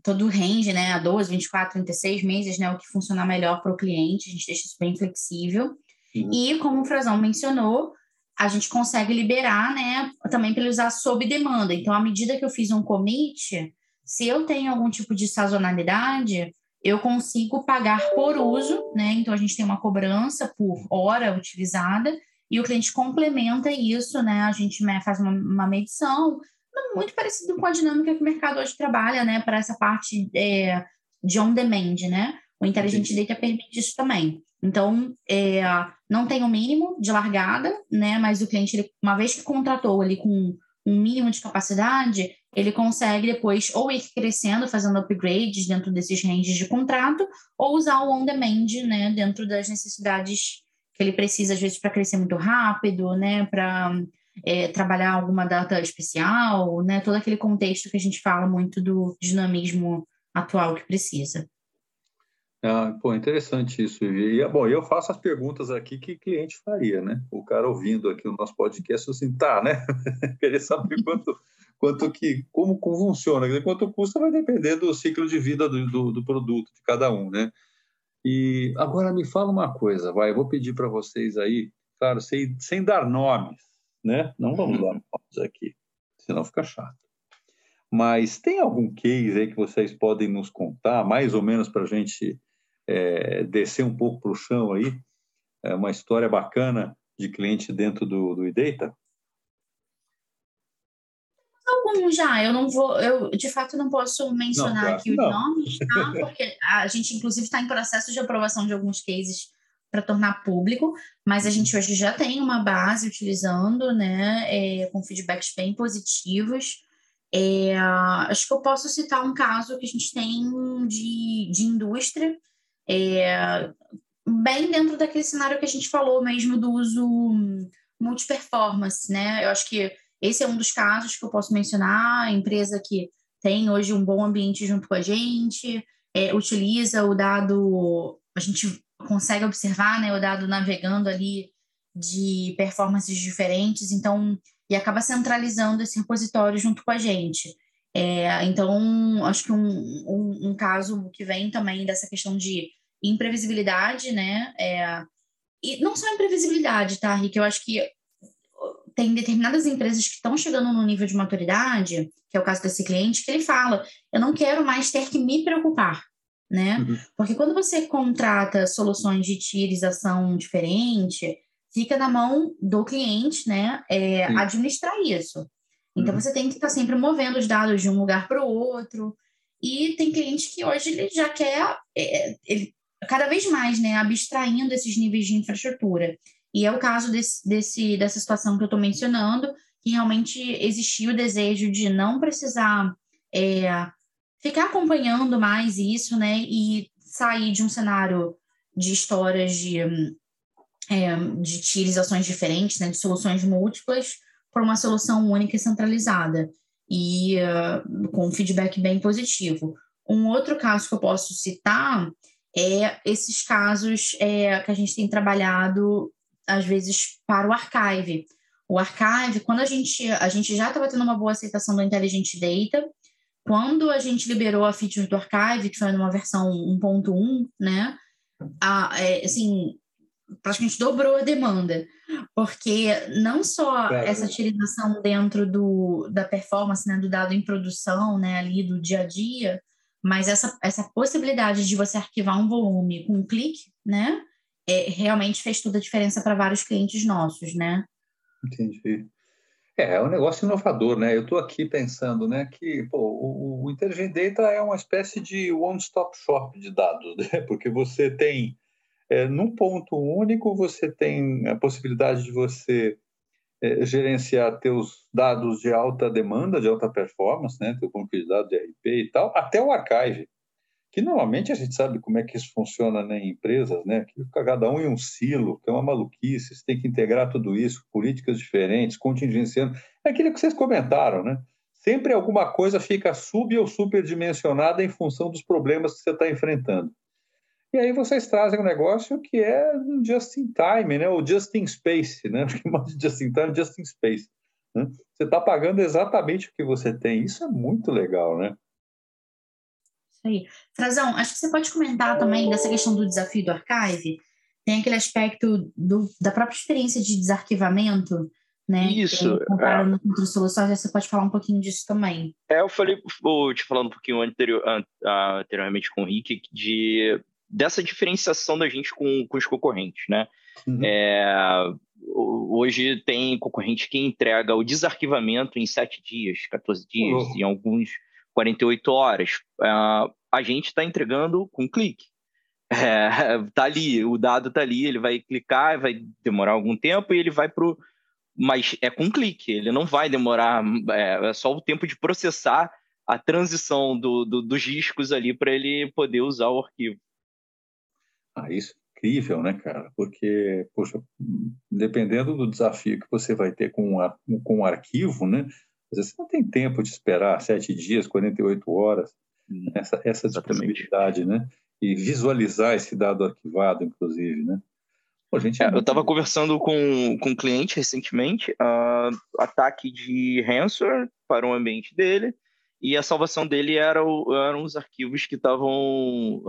todo o range, né, a 12, 24, 36 meses, né, o que funcionar melhor para o cliente, a gente deixa isso bem flexível. Uhum. E, como o Frazão mencionou, a gente consegue liberar, né, também para ele usar sob demanda. Então, à medida que eu fiz um commit, se eu tenho algum tipo de sazonalidade, eu consigo pagar por uso, né? Então, a gente tem uma cobrança por hora utilizada e o cliente complementa isso, né? A gente faz uma medição muito parecida com a dinâmica que o mercado hoje trabalha, né? Para essa parte de on-demand, né? O Intelligent Data permite isso também. Então, não tem o mínimo de largada, né? Mas o cliente, ele, uma vez que contratou ali com um mínimo de capacidade, ele consegue depois ou ir crescendo, fazendo upgrades dentro desses ranges de contrato, ou usar o on-demand, né, dentro das necessidades que ele precisa, às vezes, para crescer muito rápido, né, para trabalhar alguma data especial, né, todo aquele contexto que a gente fala muito do dinamismo atual que precisa. Interessante isso. E, eu faço as perguntas aqui que o cliente faria, né? O cara ouvindo aqui o nosso podcast, assim, tá, né? Querer saber como funciona, quanto custa, vai depender do ciclo de vida do produto, de cada um, né? E agora me fala uma coisa, eu vou pedir para vocês aí, claro, sem dar nomes, né? Não vamos dar nomes aqui, senão fica chato. Mas tem algum case aí que vocês podem nos contar, mais ou menos para a gente descer um pouco para o chão aí, uma história bacana de cliente dentro do iData? Algum já, eu de fato não posso mencionar aqui os nomes, tá? Porque a gente inclusive está em processo de aprovação de alguns cases para tornar público, mas a gente hoje já tem uma base utilizando, né, com feedbacks bem positivos. Acho que eu posso citar um caso que a gente tem de indústria, bem dentro daquele cenário que a gente falou mesmo do uso multi-performance, né? Eu acho que esse é um dos casos que eu posso mencionar, a empresa que tem hoje um bom ambiente junto com a gente, utiliza o dado, a gente consegue observar, né, o dado navegando ali de performances diferentes, então, e acaba centralizando esse repositório junto com a gente. Então, acho que um caso que vem também dessa questão de imprevisibilidade, né? E não só imprevisibilidade, tá, Rick? Eu acho que tem determinadas empresas que estão chegando no nível de maturidade, que é o caso desse cliente, que ele fala, eu não quero mais ter que me preocupar, né? Uhum. Porque quando você contrata soluções de tierização diferente, fica na mão do cliente, né, administrar isso. Então, você tem que estar sempre movendo os dados de um lugar para o outro. E tem cliente que hoje ele já quer, ele, cada vez mais, né, abstraindo esses níveis de infraestrutura. E é o caso dessa situação que eu estou mencionando, que realmente existia o desejo de não precisar ficar acompanhando mais isso, né, e sair de um cenário de histórias de tierizações diferentes, né, de soluções múltiplas, para uma solução única e centralizada, e com um feedback bem positivo. Um outro caso que eu posso citar é esses casos que a gente tem trabalhado, às vezes, para o archive. O archive, quando a gente já estava tendo uma boa aceitação do Intelligent Data, quando a gente liberou a feature do archive, que foi numa versão 1.1, né, assim, praticamente dobrou a demanda, porque não só essa utilização dentro da performance, né, do dado em produção, né, ali do dia a dia, mas essa possibilidade de você arquivar um volume com um clique, né, realmente fez toda a diferença para vários clientes nossos, né? Entendi. É um negócio inovador, né? Eu estou aqui pensando, né, que o Intelligent Data é uma espécie de one-stop shop de dados, né? Porque você tem, num ponto único, você tem a possibilidade de você gerenciar teus dados de alta demanda, de alta performance, né? Teu banco de dados de RP e tal, até o archive, que normalmente a gente sabe como é que isso funciona, né, em empresas, né? Que fica cada um em um silo, que é uma maluquice, você tem que integrar tudo isso, políticas diferentes, contingenciando. É aquilo que vocês comentaram, né? Sempre alguma coisa fica sub- ou superdimensionada em função dos problemas que você está enfrentando. E aí vocês trazem um negócio que é um just-in-time, né? Ou just-in-space, né? Just-in-time, just-in-space. Né? Você está pagando exatamente o que você tem. Isso é muito legal, né? Isso aí. Frazão, acho que você pode comentar também dessa questão do desafio do archive. Tem aquele aspecto da própria experiência de desarquivamento, né? Isso. Comparando com outras soluções, você pode falar um pouquinho disso também. Eu falei, te falando um pouquinho anteriormente com o Rick, dessa diferenciação da gente com os concorrentes, né? Uhum. Hoje tem concorrente que entrega o desarquivamento em 7 dias, 14 dias, em alguns 48 horas. A gente está entregando com um clique. Tá ali, o dado tá ali, ele vai clicar, vai demorar algum tempo e ele vai pro... Mas é com um clique, ele não vai demorar, é só o tempo de processar a transição dos discos ali para ele poder usar o arquivo. Isso é incrível, né, cara? Porque, poxa, dependendo do desafio que você vai ter com o arquivo, né? Às vezes você não tem tempo de esperar 7 dias, 48 horas, essa disponibilidade, né? E visualizar esse dado arquivado, inclusive, né? Pô, gente, eu estava conversando com um cliente recentemente, ataque de ransomware para o ambiente dele, e a salvação dele eram os arquivos que estavam...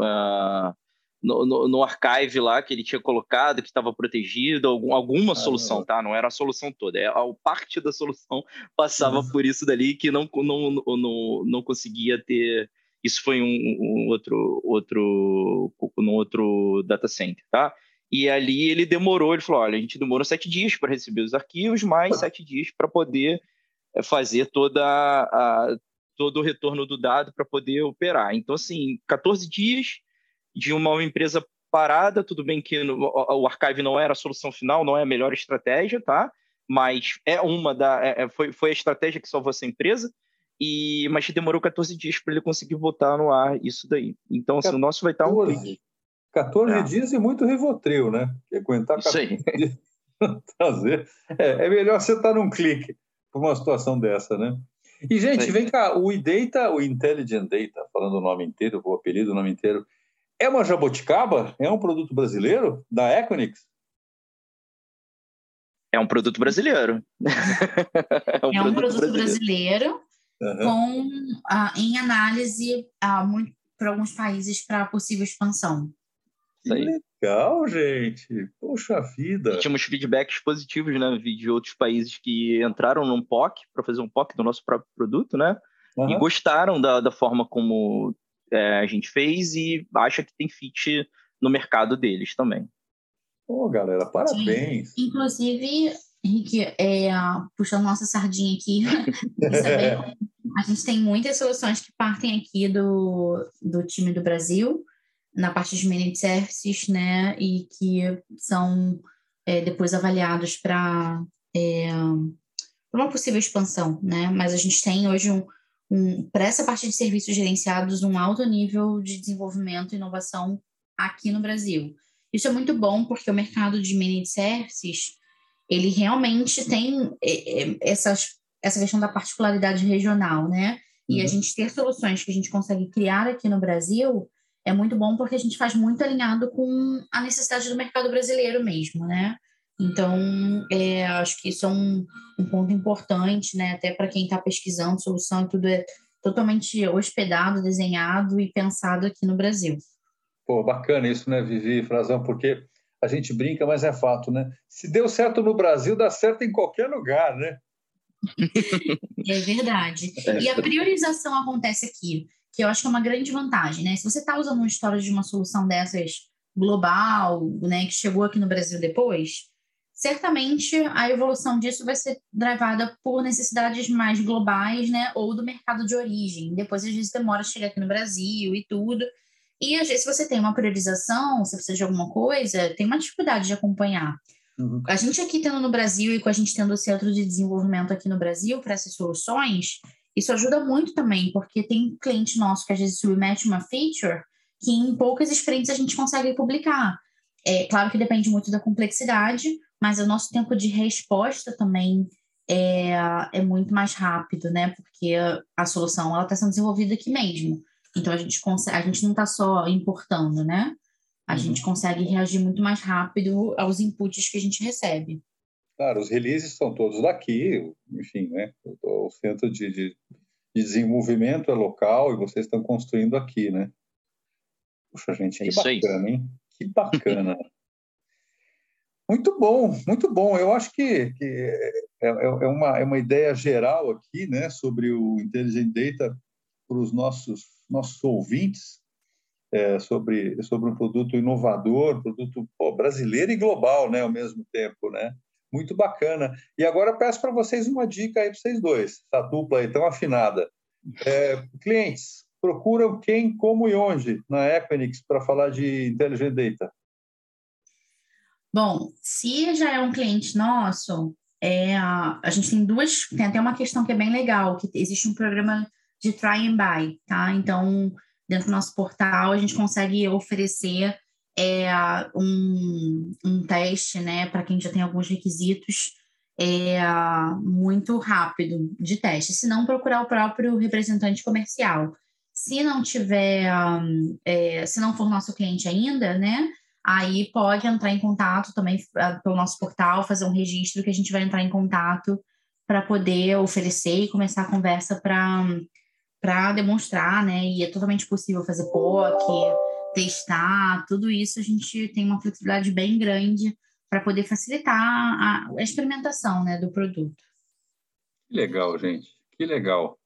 No archive lá que ele tinha colocado, que estava protegido, alguma solução, tá? Não era a solução toda, parte da solução passava por isso dali que não conseguia ter. Isso foi no outro data center, tá? E ali ele demorou, ele falou, olha, a gente demorou 7 dias para receber os arquivos, mais 7 dias para poder fazer todo o retorno do dado para poder operar. Então, assim, 14 dias... de uma empresa parada, tudo bem que o archive não era a solução final, não é a melhor estratégia, tá? Mas foi a estratégia que salvou essa empresa, mas demorou 14 dias para ele conseguir botar no ar isso daí. Então, assim, o nosso vai estar um clique. 14 dias e muito Rivotril, né? Porque aguentar 14 dias. É melhor você estar num clique por uma situação dessa, né? E, gente, vem cá, o iData, o Intelligent Data, falando o nome inteiro, o apelido, o nome inteiro, é uma jabuticaba? É um produto brasileiro da Equinix? É um produto brasileiro. É um produto brasileiro em análise para alguns países para possível expansão. Que legal, gente. Poxa vida. E tínhamos feedbacks positivos, né, de outros países que entraram num POC, para fazer um POC do nosso próprio produto, né? E gostaram da forma como... a gente fez e acha que tem fit no mercado deles também. Galera, parabéns! Sim. Inclusive, Henrique, puxando nossa sardinha aqui, a gente tem muitas soluções que partem aqui do time do Brasil, na parte de managed services, né, e que são depois avaliados para uma possível expansão, né, mas a gente tem hoje para essa parte de serviços gerenciados, um alto nível de desenvolvimento e inovação aqui no Brasil. Isso é muito bom porque o mercado de managed services, ele realmente tem essa questão da particularidade regional, né? E a gente ter soluções que a gente consegue criar aqui no Brasil é muito bom porque a gente faz muito alinhado com a necessidade do mercado brasileiro mesmo, né? Então, acho que isso é um ponto importante, né? Até para quem está pesquisando solução, tudo é totalmente hospedado, desenhado e pensado aqui no Brasil. Bacana isso, né, Vivi, Frazão? Porque A gente brinca, mas é fato, né? Se deu certo no Brasil, dá certo em qualquer lugar, né? É verdade. E a priorização acontece aqui, que eu acho que é uma grande vantagem, né? Se você está usando uma história de uma solução dessas global, né, que chegou aqui no Brasil depois, certamente a evolução disso vai ser drivada por necessidades mais globais, né? Ou do mercado de origem. Depois, às vezes, demora a chegar aqui no Brasil e tudo. E, às vezes, se você tem uma priorização, se precisa de alguma coisa, tem uma dificuldade de acompanhar. Uhum. A gente aqui tendo no Brasil e com a gente tendo o centro de desenvolvimento aqui no Brasil para essas soluções, isso ajuda muito também, porque tem cliente nosso que às vezes submete uma feature que em poucas experiências a gente consegue publicar. É claro que depende muito da complexidade, mas o nosso tempo de resposta também é muito mais rápido, né? Porque a solução ela está sendo desenvolvida aqui mesmo. Então, a gente não está só importando, né? A gente consegue reagir muito mais rápido aos inputs que a gente recebe. Claro, os releases são todos daqui, enfim, né? O centro de desenvolvimento é local e vocês estão construindo aqui, né? Puxa, gente, que bacana, hein? Que bacana. Muito bom, muito bom. Eu acho que é uma ideia geral aqui, né? Sobre o Intelligent Data para os nossos ouvintes. Sobre um produto inovador, produto brasileiro e global, né, ao mesmo tempo, né? Muito bacana. E agora eu peço para vocês uma dica aí para vocês dois, essa dupla aí tão afinada. Clientes, procuram quem, como e onde na Equinix para falar de Intelligent Data? Bom, se já é um cliente nosso, a gente tem duas... Tem até uma questão que é bem legal, que existe um programa de try and buy, tá? Então... Dentro do nosso portal, a gente consegue oferecer um teste, né, para quem já tem alguns requisitos muito rápido de teste. Se não, procurar o próprio representante comercial. Se não tiver, se não for nosso cliente ainda, né, aí pode entrar em contato também pelo nosso portal, fazer um registro que a gente vai entrar em contato para poder oferecer e começar a conversa para demonstrar, né? E é totalmente possível fazer POC, testar, tudo isso a gente tem uma flexibilidade bem grande para poder facilitar a experimentação, né, do produto. Que legal, gente, que legal.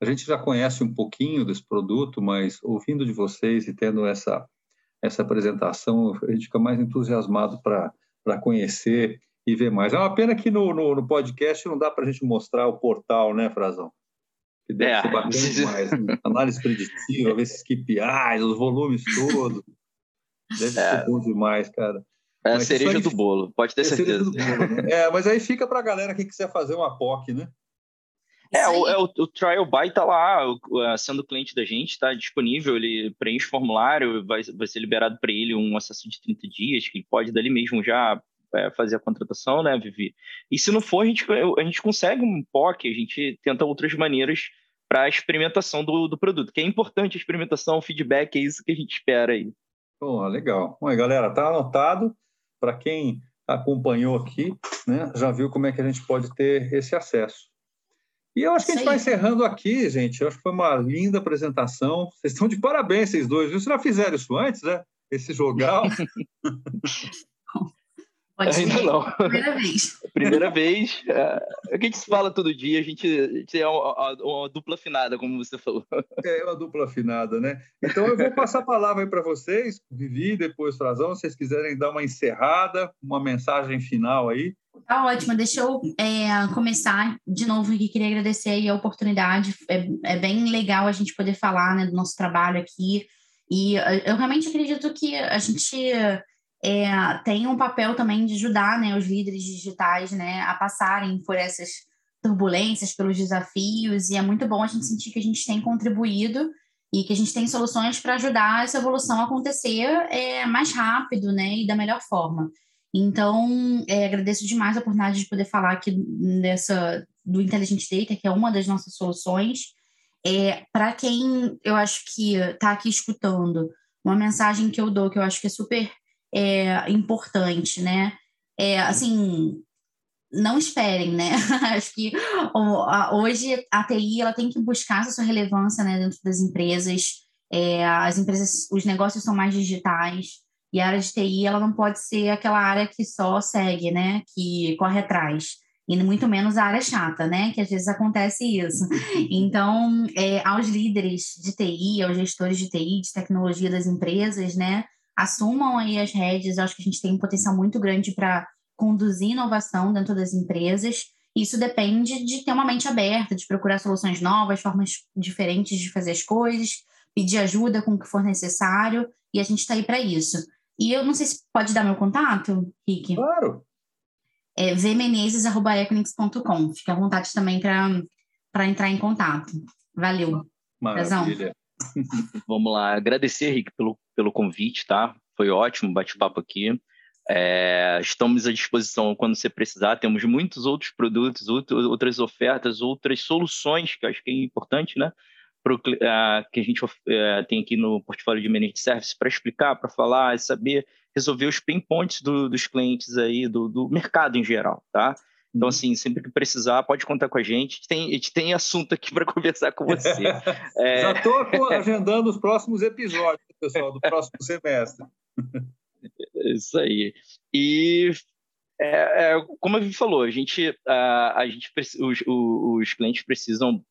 A gente já conhece um pouquinho desse produto, mas ouvindo de vocês e tendo essa apresentação, a gente fica mais entusiasmado para conhecer e ver mais. É uma pena que no podcast não dá para a gente mostrar o portal, né, Frazão? Que deve ser bacana demais. Análise preditiva, ver esses KPIs, os volumes todos. Deve ser bom demais, cara. É a cereja do bolo, pode ter certeza. Mas aí fica para a galera que quiser fazer uma POC, né? O Trial Buy está lá, sendo cliente da gente, está disponível, ele preenche o formulário, vai ser liberado para ele um acesso de 30 dias, que ele pode dali mesmo já fazer a contratação, né, Vivi? E se não for, a gente consegue um POC, a gente tenta outras maneiras para a experimentação do produto, que é importante a experimentação, o feedback, é isso que a gente espera aí. Pô, legal. Bom, galera, tá anotado, para quem acompanhou aqui, né, já viu como é que a gente pode ter esse acesso. E eu acho que a gente vai encerrando aqui, gente. Eu acho que foi uma linda apresentação. Vocês estão de parabéns, vocês dois. Vocês já fizeram isso antes, né? Esse jogão. Ainda não. Primeira vez. É o que a gente fala todo dia, a gente é uma dupla afinada, como você falou. É uma dupla afinada, né? Então eu vou passar a palavra aí para vocês, Vivi, depois Frazão, se vocês quiserem dar uma encerrada, uma mensagem final aí. Tá ótimo, deixa eu começar de novo aqui, queria agradecer aí a oportunidade, é bem legal a gente poder falar, né, do nosso trabalho aqui, e eu realmente acredito que a gente... tem um papel também de ajudar, né, os líderes digitais, né, a passarem por essas turbulências, pelos desafios, e é muito bom a gente sentir que a gente tem contribuído e que a gente tem soluções para ajudar essa evolução a acontecer mais rápido, né, e da melhor forma. Então, agradeço demais a oportunidade de poder falar aqui do Intelligent Data, que é uma das nossas soluções. Para quem eu acho que está aqui escutando, uma mensagem que eu dou, que eu acho que é super importante, né? Assim, não esperem, né? Acho que hoje a TI ela tem que buscar essa sua relevância, né, dentro das empresas. As empresas, os negócios são mais digitais, E a área de TI, ela não pode ser aquela área que só segue, né? Que corre atrás. E muito menos a área chata, né? Que às vezes acontece isso. Então, aos líderes de TI, aos gestores de TI, de tecnologia das empresas, né? Assumam aí as rédeas. Eu acho que a gente tem um potencial muito grande para conduzir inovação dentro das empresas. Isso depende de ter uma mente aberta, de procurar soluções novas, formas diferentes de fazer as coisas, pedir ajuda com o que for necessário, e a gente está aí para isso. E eu não sei se pode dar meu contato, Rick? Claro! É vmenezes@equinix.com. Fica à vontade também para entrar em contato. Valeu. Maravilha. Vamos lá. Agradecer, Rick, pelo convite, tá? Foi ótimo o bate-papo aqui. Estamos à disposição quando você precisar. Temos muitos outros produtos, outras ofertas, outras soluções, que eu acho que é importante, né? Que a gente tem aqui no portfólio de Managed Service para explicar, para falar, saber resolver os pain points dos clientes aí, do mercado em geral, tá? Então, assim, sempre que precisar, pode contar com a gente. A gente tem assunto aqui para conversar com você. Já estou agendando os próximos episódios, pessoal, do próximo semestre. Isso aí. E... como a Vivi falou, os clientes precisam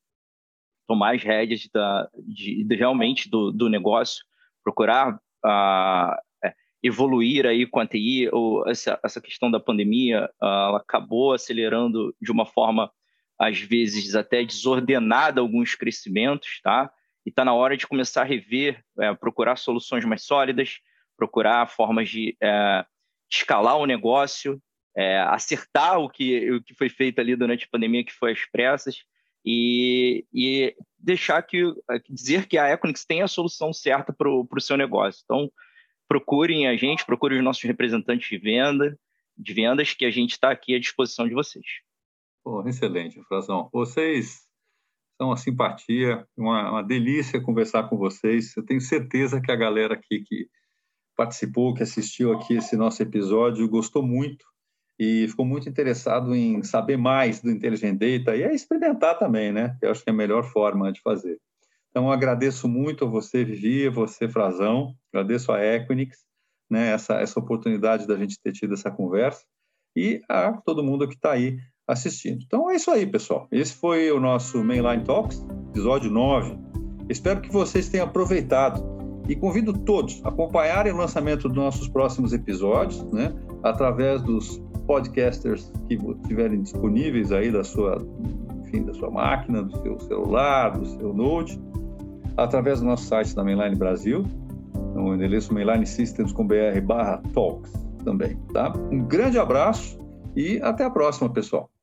tomar as rédeas realmente do negócio, procurar evoluir aí com a TI. Ou essa questão da pandemia, ela acabou acelerando de uma forma, às vezes, até desordenada alguns crescimentos, tá? E está na hora de começar a rever, procurar soluções mais sólidas, procurar formas de escalar o negócio, acertar o que foi feito ali durante a pandemia, que foi às pressas, e dizer que a Equinix tem a solução certa para o seu negócio. Então, procurem a gente, procurem os nossos representantes de vendas, que a gente está aqui à disposição de vocês. Pô, excelente, Frazão. Vocês são uma simpatia, uma delícia conversar com vocês. Eu tenho certeza que a galera aqui que participou, que assistiu aqui esse nosso episódio, gostou muito e ficou muito interessado em saber mais do Intelligent Data e experimentar também, né? Eu acho que é a melhor forma de fazer. Então, eu agradeço muito a você, Vivi, a você, Frazão, agradeço a Equinix, né, essa oportunidade da gente ter tido essa conversa, e a todo mundo que está aí assistindo. Então, é isso aí, pessoal. Esse foi o nosso Mainline Talks, episódio 9. Espero que vocês tenham aproveitado. E convido todos a acompanharem o lançamento dos nossos próximos episódios, né, através dos podcasters que estiverem disponíveis aí da sua máquina, do seu celular, do seu note, através do nosso site da Mainline Brasil, no endereço mainlinesystems.com.br/talks também, tá? Um grande abraço e até a próxima, pessoal.